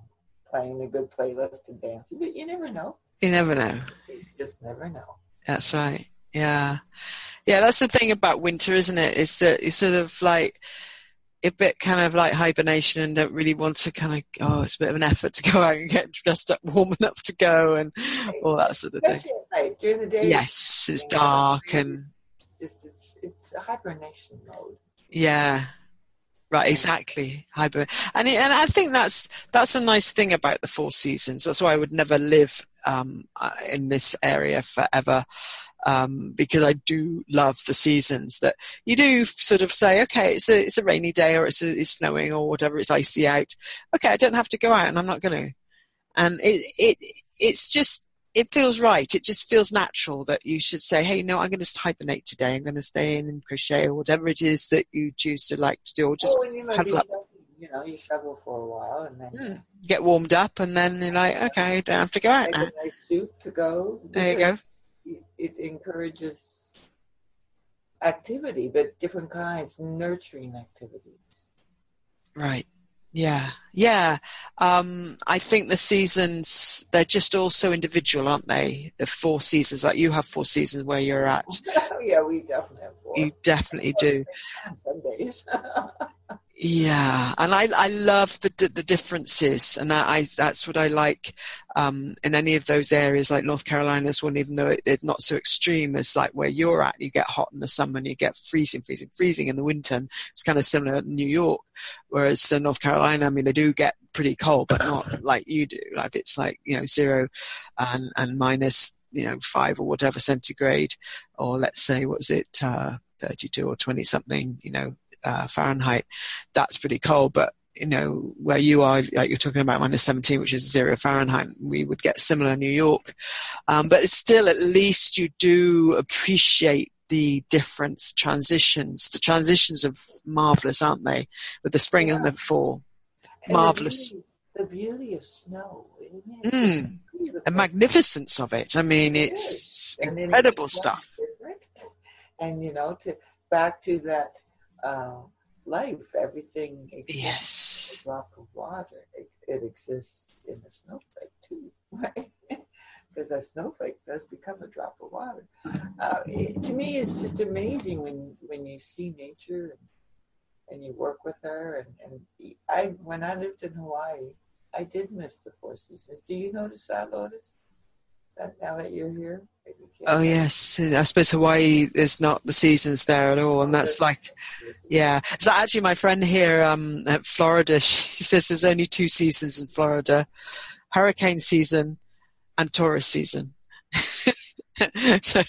playing a good playlist and dancing, but you never know. You never know. You just never know. That's right, yeah. Yeah, that's the thing about winter, isn't it? It's that you sort of like a bit kind of like hibernation and don't really want to kind of, it's a bit of an effort to go out and get dressed up warm enough to go and all that sort of thing. Right. During the day. Yes, it's dark and... It's a hibernation mode. Yeah, right, exactly. And I think that's a nice thing about the four seasons. That's why I would never live in this area forever. Because I do love the seasons that you do sort of say, okay, it's a rainy day or it's snowing or whatever, it's icy out. Okay, I don't have to go out and I'm not going to. And it's just, it feels right. It just feels natural that you should say, hey, no, I'm going to hibernate today. I'm going to stay in and crochet or whatever it is that you choose to like to do. Or just you shovel for a while and then get warmed up and then you're like, okay, I don't have to go out now. A nice soup to go. There you go. It encourages activity, but different kinds, nurturing activities. Right. Yeah. Yeah. I think the seasons, they're just all so individual, aren't they? The four seasons, like you have four seasons where you're at. Yeah, we definitely have four. You definitely do. Some days. Yeah, and I love the differences, and that's what I like in any of those areas, like North Carolina's one, even though it's not so extreme as like where you're at. You get hot in the summer and you get freezing in the winter, and it's kind of similar to New York, whereas North Carolina, I mean, they do get pretty cold, but not like you do. Like it's like, you know, 0 and minus, you know, 5 or whatever centigrade, or let's say, what was it, 32 or 20 something, you know, Fahrenheit. That's pretty cold, but you know where you are, like you're talking about -17, which is 0 Fahrenheit. We would get similar in New York, but it's still, at least you do appreciate the difference. The transitions are marvelous, aren't they, with the spring and the fall? Marvelous. The beauty of snow, the magnificence of it. I mean, it's incredible stuff. And you know, back to that. Life, everything exists. Yes. In a drop of water. It exists in a snowflake too, right? Because a snowflake does become a drop of water. To me, it's just amazing when you see nature and you work with her. And when I lived in Hawaii, I did miss the four seasons. Do you notice that, Lotus? now that you're here. Oh, yes. I suppose Hawaii is not the seasons there at all. And that's like, yeah. So actually my friend here at Florida, she says there's only two seasons in Florida, hurricane season and tourist season. So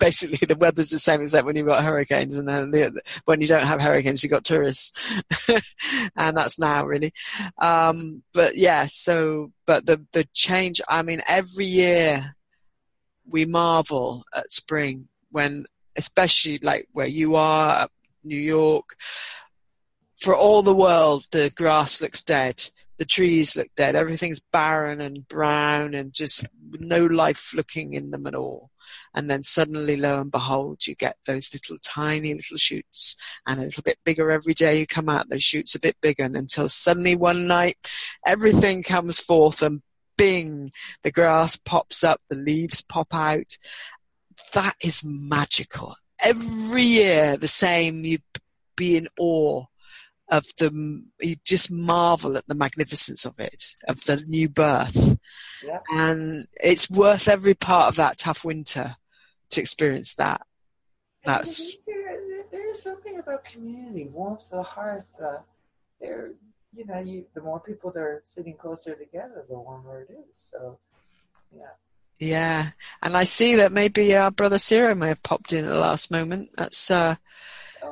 basically the weather's the same except when you've got hurricanes, and then when you don't have hurricanes you've got tourists. And that's now really. But yeah, so, but the change, I mean, every year we marvel at spring when, especially like where you are, New York, for all the world, the grass looks dead. The trees look dead. Everything's barren and brown and just no life looking in them at all. And then suddenly, lo and behold, you get those little tiny little shoots, and a little bit bigger every day you come out. Those shoots a bit bigger, and until suddenly one night, everything comes forth and bing, the grass pops up, the leaves pop out. That is magical. Every year, the same, you be in awe of the, you just marvel at the magnificence of it, of the new birth. Yeah. And it's worth every part of that tough winter to experience that. That's there's something about community, warmth of the hearth. There, you know, the more people that are sitting closer together, the warmer it is. So, yeah. Yeah, and I see that maybe our brother Ciro may have popped in at the last moment. That's oh,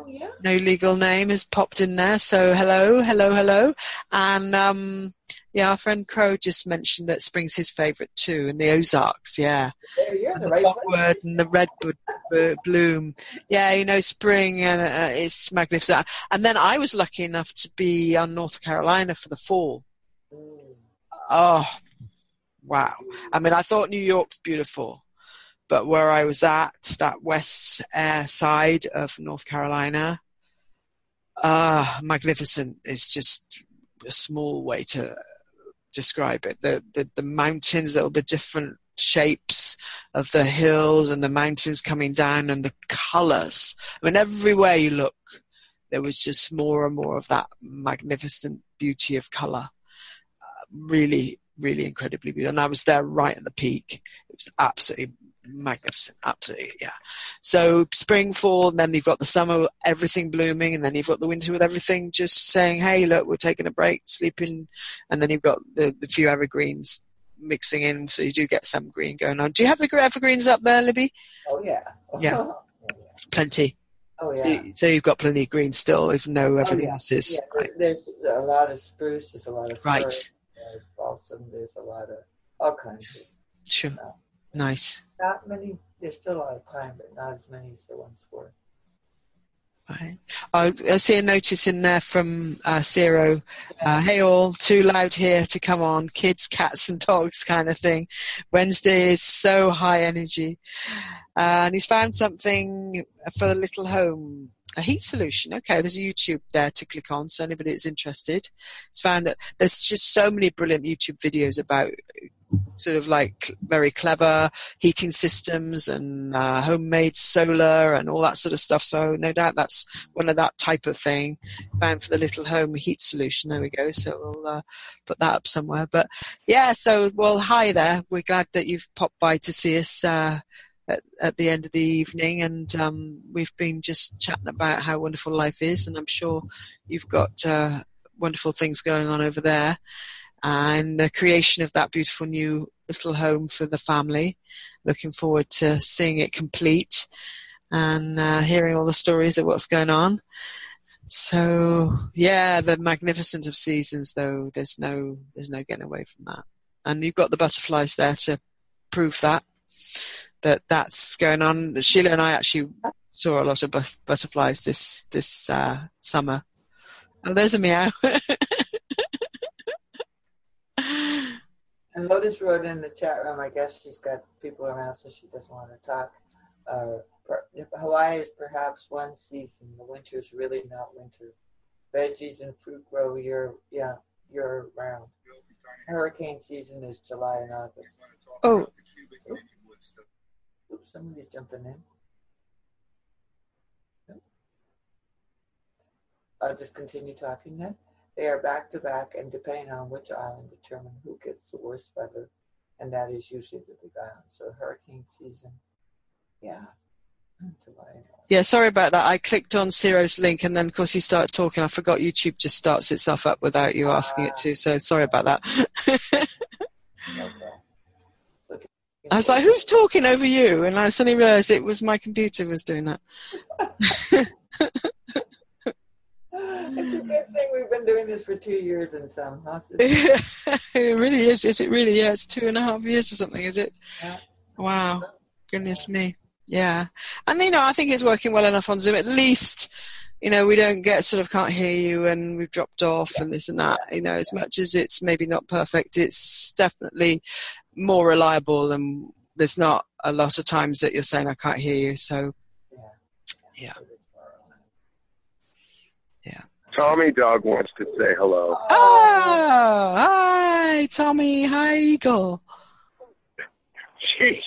yeah. No legal name has popped in there. So hello. And yeah, our friend Crow just mentioned that spring's his favourite too, and the Ozarks, yeah. There you are, the right clockwork and the redwood bloom. Yeah, you know, spring, and it's magnificent. And then I was lucky enough to be on North Carolina for the fall. Mm. Oh, wow. I mean, I thought New York's beautiful. But where I was at, that west side of North Carolina, magnificent is just a small way to describe it. The mountains, all the different shapes of the hills and the mountains coming down, and the colors. I mean, everywhere you look, there was just more and more of that magnificent beauty of color. Really incredibly beautiful. And I was there right at the peak. It was absolutely magnificent, absolutely, yeah. So spring, fall, and then you've got the summer, everything blooming, and then you've got the winter with everything just saying, hey, look, we're taking a break, sleeping, and then you've got the few evergreens mixing in, so you do get some green going on. Do you have evergreens up there, Libby? Oh, yeah. Yeah, plenty. Oh, yeah. So you've got plenty of green still, even though everything else is. Yeah, right. There's a lot of spruce, there's a lot of right. There's balsam, there's a lot of all kinds of sure. Nice. Not many. There's still a lot of pine, but not as many as there once were. Right. I see a notice in there from Ciro. Hey all, too loud here to come on. Kids, cats and dogs kind of thing. Wednesday is so high energy. And he's found something for the little home. A heat solution. Okay, there's a YouTube there to click on, so anybody that's interested. It's found that there's just so many brilliant YouTube videos about sort of like very clever heating systems and homemade solar and all that sort of stuff. So no doubt that's one of that type of thing. Found for the little home heat solution. There we go. So we'll put that up somewhere. But yeah, so well, hi there. We're glad that you've popped by to see us at the end of the evening, and we've been just chatting about how wonderful life is, and I'm sure you've got wonderful things going on over there, and the creation of that beautiful new little home for the family. Looking forward to seeing it complete and hearing all the stories of what's going on. So yeah, the magnificence of seasons though, there's no getting away from that, and you've got the butterflies there to prove that's going on. Sheila and I actually saw a lot of butterflies this summer. Oh, there's a meow. And Lotus wrote in the chat room, I guess she's got people around so she doesn't want to talk. Hawaii is perhaps one season. The winter is really not winter. Veggies and fruit grow year round. Hurricane season is July and August. Oh. Oops, somebody's jumping in. I'll just continue talking then. They are back to back and depending on which island determine who gets the worst weather and that is usually the big island. So hurricane season, yeah. Yeah, sorry about that. I clicked on Ciro's link and then, of course, he started talking. I forgot YouTube just starts itself up without you asking it to, so sorry about that. Okay. Look, I was like, who's talking over you? And I suddenly realized it was my computer was doing that. It's a good thing we've been doing this for 2 years and some, huh? It really is. Is it really? Yeah, it's 2.5 years or something, is it? Yeah. Wow. Goodness me. Yeah. And, you know, I think it's working well enough on Zoom. At least, you know, we don't get sort of can't hear you and we've dropped off and this and that. You know, as much as it's maybe not perfect, it's definitely more reliable than there's not a lot of times that you're saying, I can't hear you. So, yeah. Yeah. Tommy Dog wants to say hello. Oh, hi, Tommy. Hi, Eagle.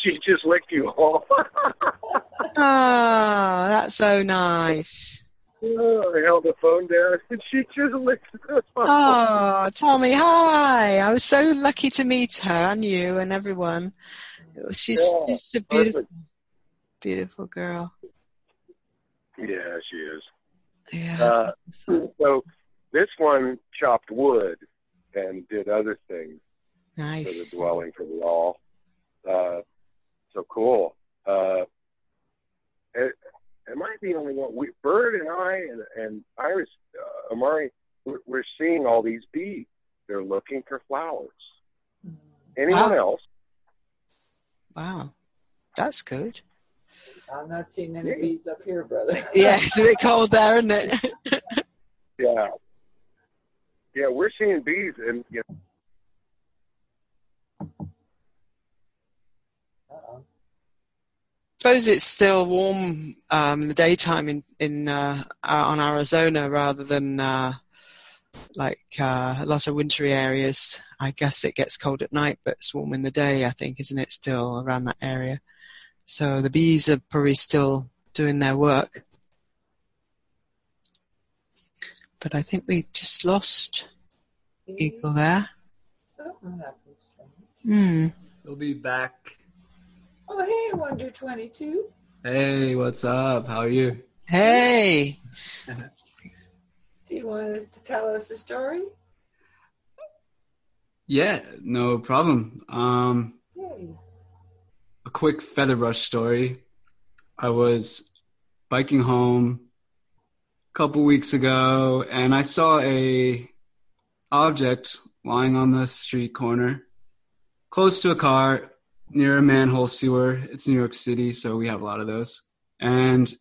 She just licked you all. Oh, that's so nice. Oh, I held the phone down and she just licked the phone. Oh, Tommy, hi. I was so lucky to meet her and you and everyone. She's just a beautiful, beautiful girl. Yeah, she is. Yeah. So this one chopped wood and did other things. Nice. For the dwelling, for the wall. So cool. Am I the only one? Bird and I and Iris, Amari, we're seeing all these bees. They're looking for flowers. Anyone else? Wow. That's good. I'm not seeing any bees up here, brother. Yeah, it's a bit cold there, isn't it? Yeah. Yeah, we're seeing bees and, you know, I suppose it's still warm in the daytime in on Arizona rather than a lot of wintry areas. I guess it gets cold at night, but it's warm in the day, I think, isn't it, still around that area? So the bees are probably still doing their work. But I think we just lost Eagle there. We'll be back. Oh, hey, Wonder 22. Hey, what's up? How are you? Hey. Do you want to tell us a story? Yeah, no problem. A quick feather brush story. I was biking home a couple weeks ago, and I saw an object lying on the street corner close to a car, near a manhole sewer. It's New York City, so we have a lot of those. And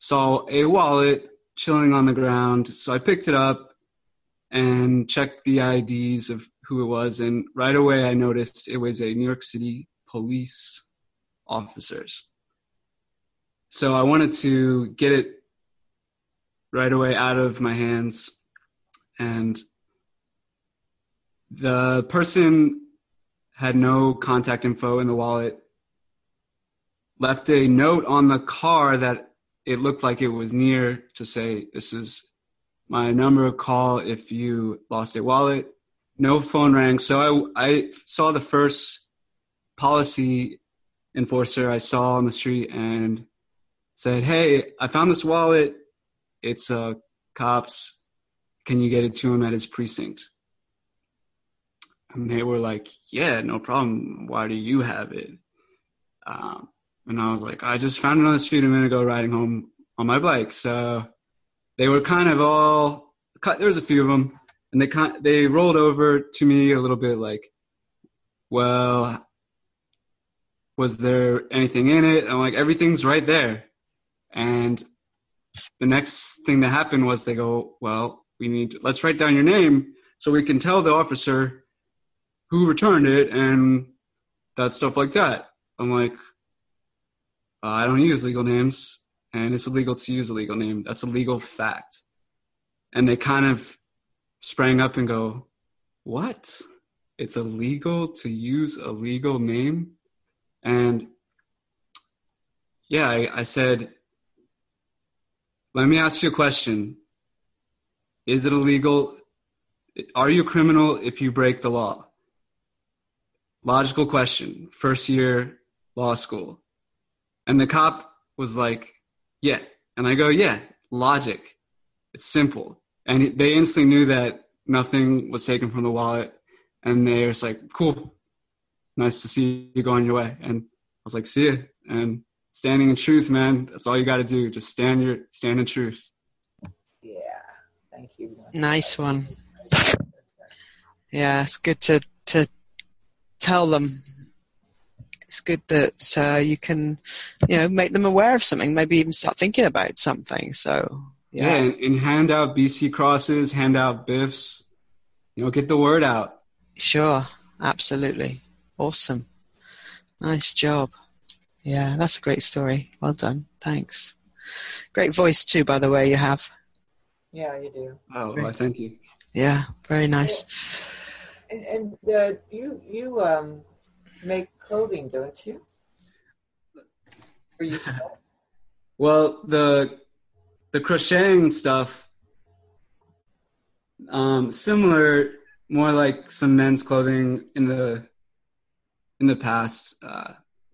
saw a wallet chilling on the ground. So I picked it up and checked the IDs of who it was. And right away I noticed it was a New York City police officer's. So I wanted to get it right away out of my hands. And the person had no contact info in the wallet, left a note on the car that it looked like it was near to say, this is my number of call if you lost a wallet. No phone rang. So I saw the first policy enforcer I saw on the street and said, hey, I found this wallet. It's cops. Can you get it to him at his precinct? And they were like, yeah, no problem. Why do you have it? And I was like, I just found it on the street a minute ago riding home on my bike. So they were kind of all cut. There was a few of them. And they rolled over to me a little bit like, well, was there anything in it? And I'm like, everything's right there. And the next thing that happened was they go, well, let's write down your name so we can tell the officer who returned it and that stuff like that. I'm like, I don't use legal names, and it's illegal to use a legal name. That's a legal fact. And they kind of sprang up and go, what? It's illegal to use a legal name? And yeah, I said, let me ask you a question. Is it illegal? Are you a criminal if you break the law? logical question, first year law school. And the cop was like, yeah. And I go, yeah, logic. It's simple. And they instantly knew that nothing was taken from the wallet. And they were just like, cool. Nice to see you, go on your way. And I was like, see ya. And standing in truth, man, that's all you got to do. Just stand in truth. Yeah. Thank you. Nice one. Yeah. It's good to tell them. It's good that you can, make them aware of something, maybe even start thinking about something. So yeah. And hand out BC crosses, hand out biffs, get the word out. Sure. Absolutely. Awesome. Nice job. Yeah, that's a great story. Well done. Thanks. Great voice too, by the way, you have. Yeah, you do. Oh, well, thank you. Yeah, very nice. Yeah. And you make clothing, don't you? Or you sell? Well, the crocheting stuff, similar, more like some men's clothing in the past.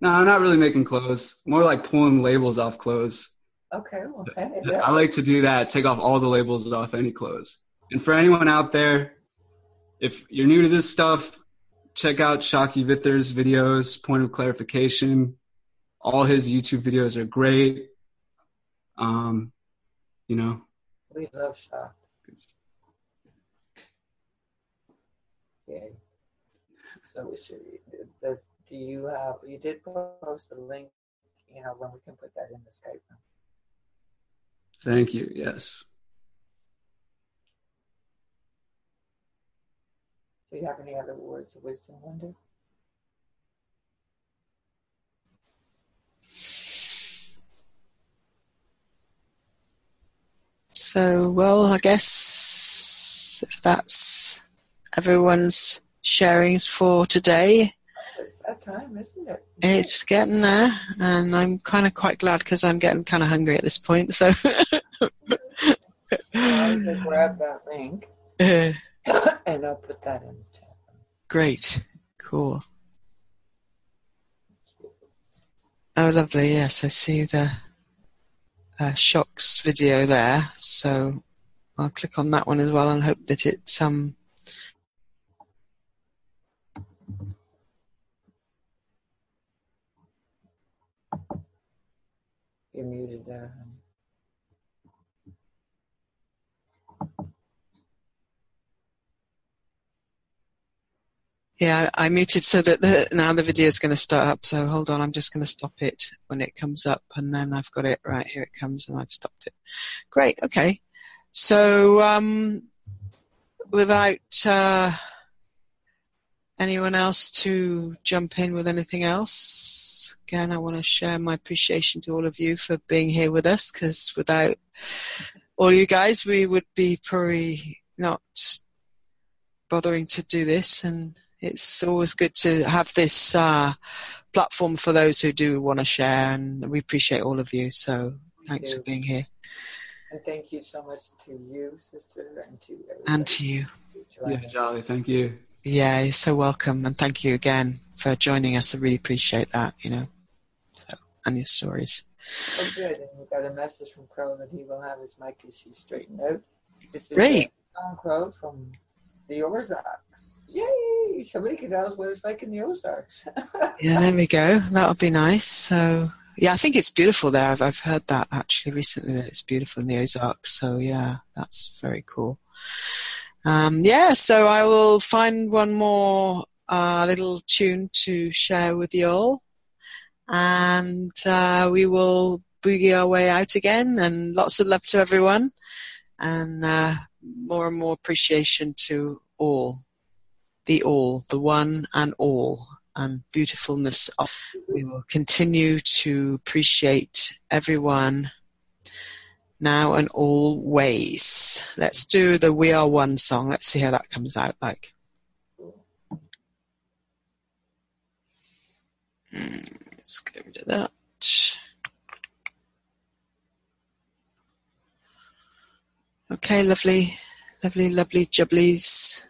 No, I'm not really making clothes. More like pulling labels off clothes. Okay. Well, hey, yeah. I like to do that. Take off all the labels off any clothes. And for anyone out there, if you're new to this stuff, check out Shockey Vither's videos, Point of Clarification. All his YouTube videos are great. We love Shock. Okay. So we should do you have, you did post a link, when we can put that in the Skype room. Thank you, yes. Do you have any other words of wisdom, Linda? So, well, I guess if that's everyone's sharings for today. It's that time, isn't it? It's getting there, and I'm kind of quite glad because I'm getting kind of hungry at this point. So, I'm going to grab that link and I'll put that in the chat. Great, cool. Oh, lovely. Yes, I see the Shocks video there. So, I'll click on that one as well and hope that it You're muted there. Yeah, I muted so that now the video is going to start up. So hold on, I'm just going to stop it when it comes up, and then I've got it right here. It comes, and I've stopped it. Great. Okay. So without anyone else to jump in with anything else? Again, I want to share my appreciation to all of you for being here with us, because without all you guys, we would be probably not bothering to do this. And it's always good to have this platform for those who do want to share. And we appreciate all of you. So thanks for being here. And thank you so much to you, sister, and to everybody. And to you. Yeah, Jolly, thank you. Yeah, you're so welcome, and thank you again for joining us. I really appreciate that, and your stories. Oh, good, and we got a message from Crow that he will have his mic issue straightened out. Great. Crow from the Ozarks. Yay! Somebody could tell us what it's like in the Ozarks. Yeah, there we go. That'll be nice. So, yeah, I think it's beautiful there. I've heard that actually recently, that it's beautiful in the Ozarks. So, yeah, that's very cool. So I will find one more little tune to share with you all, and we will boogie our way out again, and lots of love to everyone, and more appreciation to all, the one and all, and beautifulness of. We will continue to appreciate everyone now and always. Let's do the We Are One song. Let's see how that comes out like. Let's get rid of that. Okay, lovely, lovely, lovely jubblies.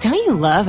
Don't you love